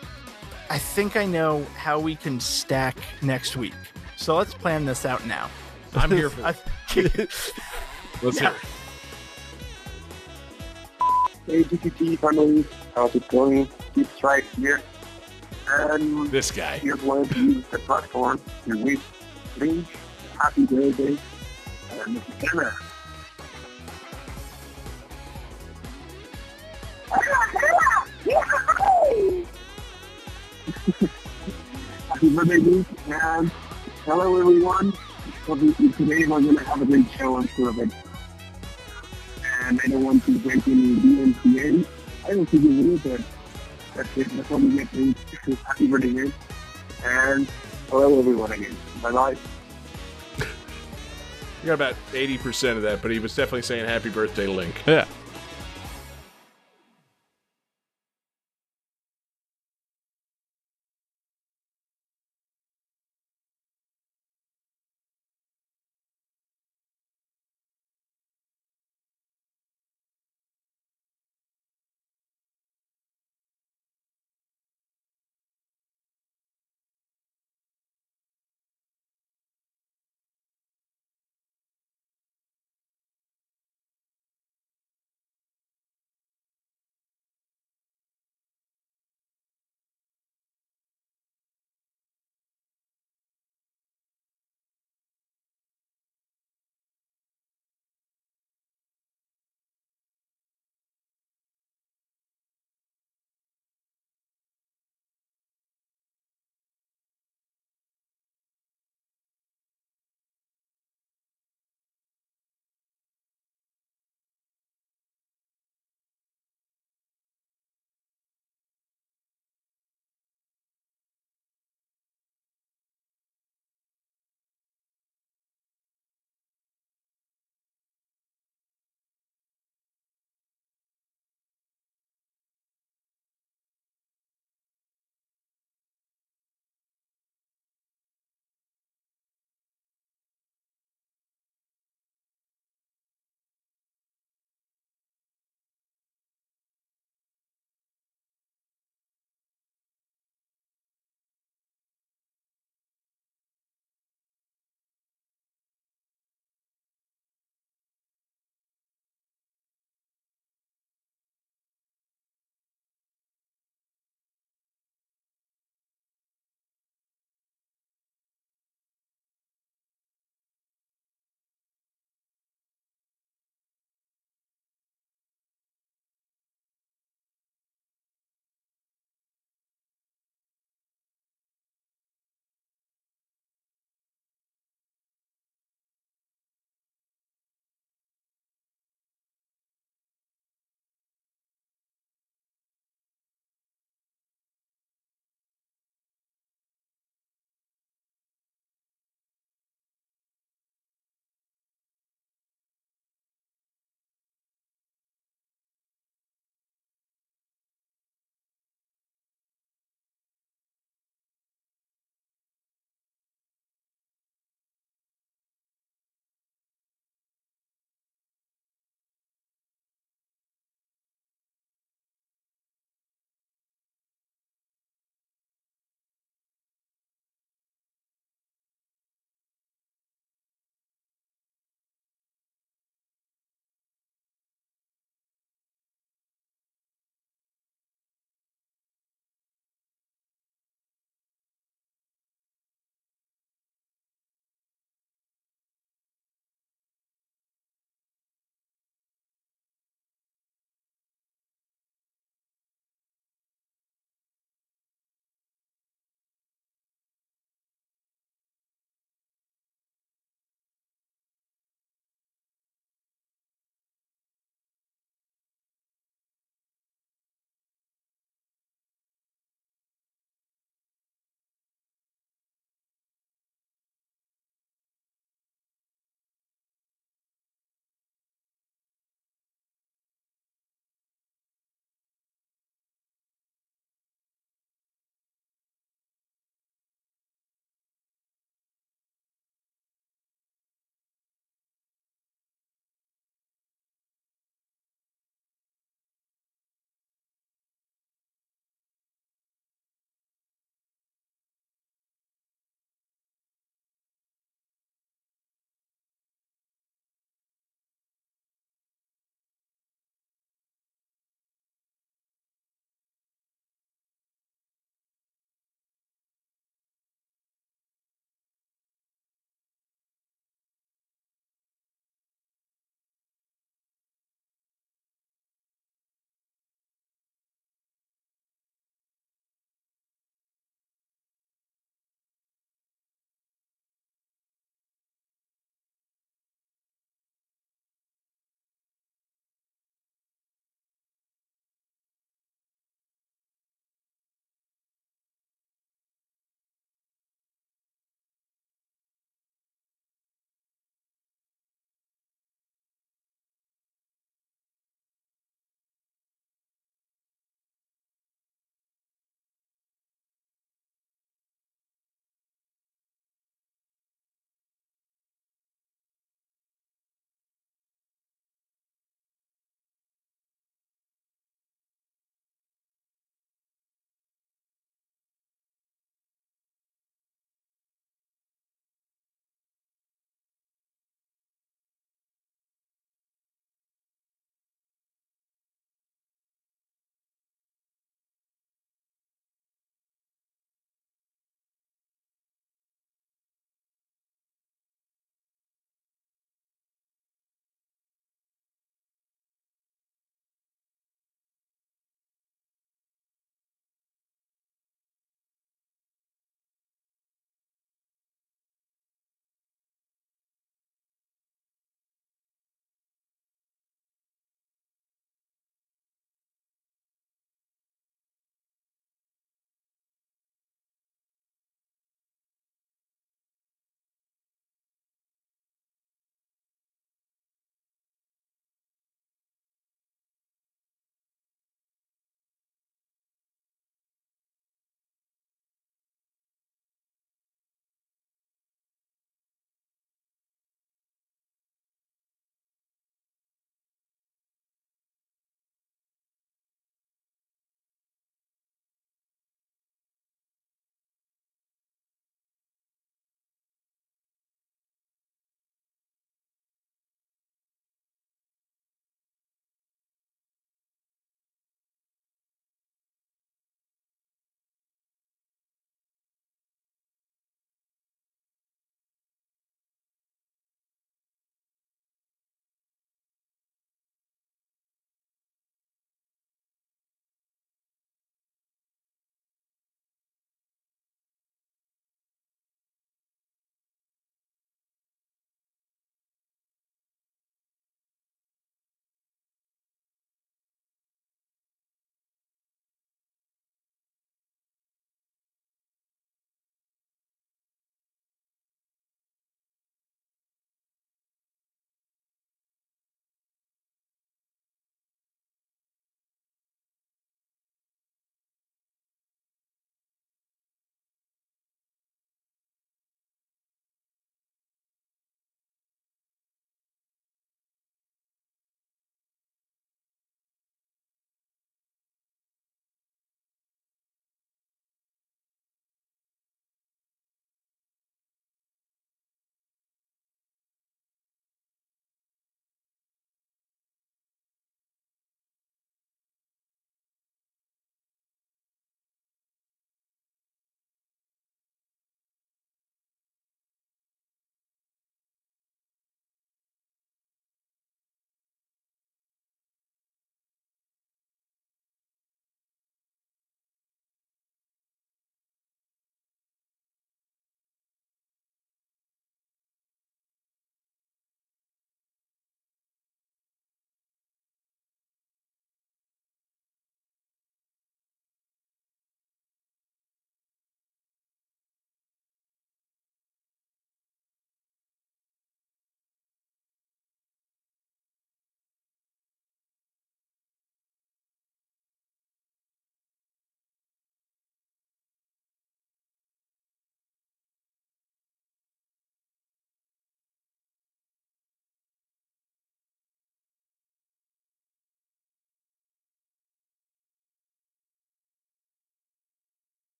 I think I know how we can stack next week. So let's plan this out now. I'm here for it. Let's hear it. Hey, DTT family, how's it going? It's right here. And this guy. You're going to use the platform to reach Link. Happy Day Day. And it's Canada. Happy birthday, Link. And hello, everyone. Today we're going to have a great show on two of it. And I don't want to break any DMCA. I don't think you will, but that's it. That's all we get. Happy birthday again. And hello everyone again. Bye-bye. You got about 80% of that, but he was definitely saying happy birthday, Link. Yeah.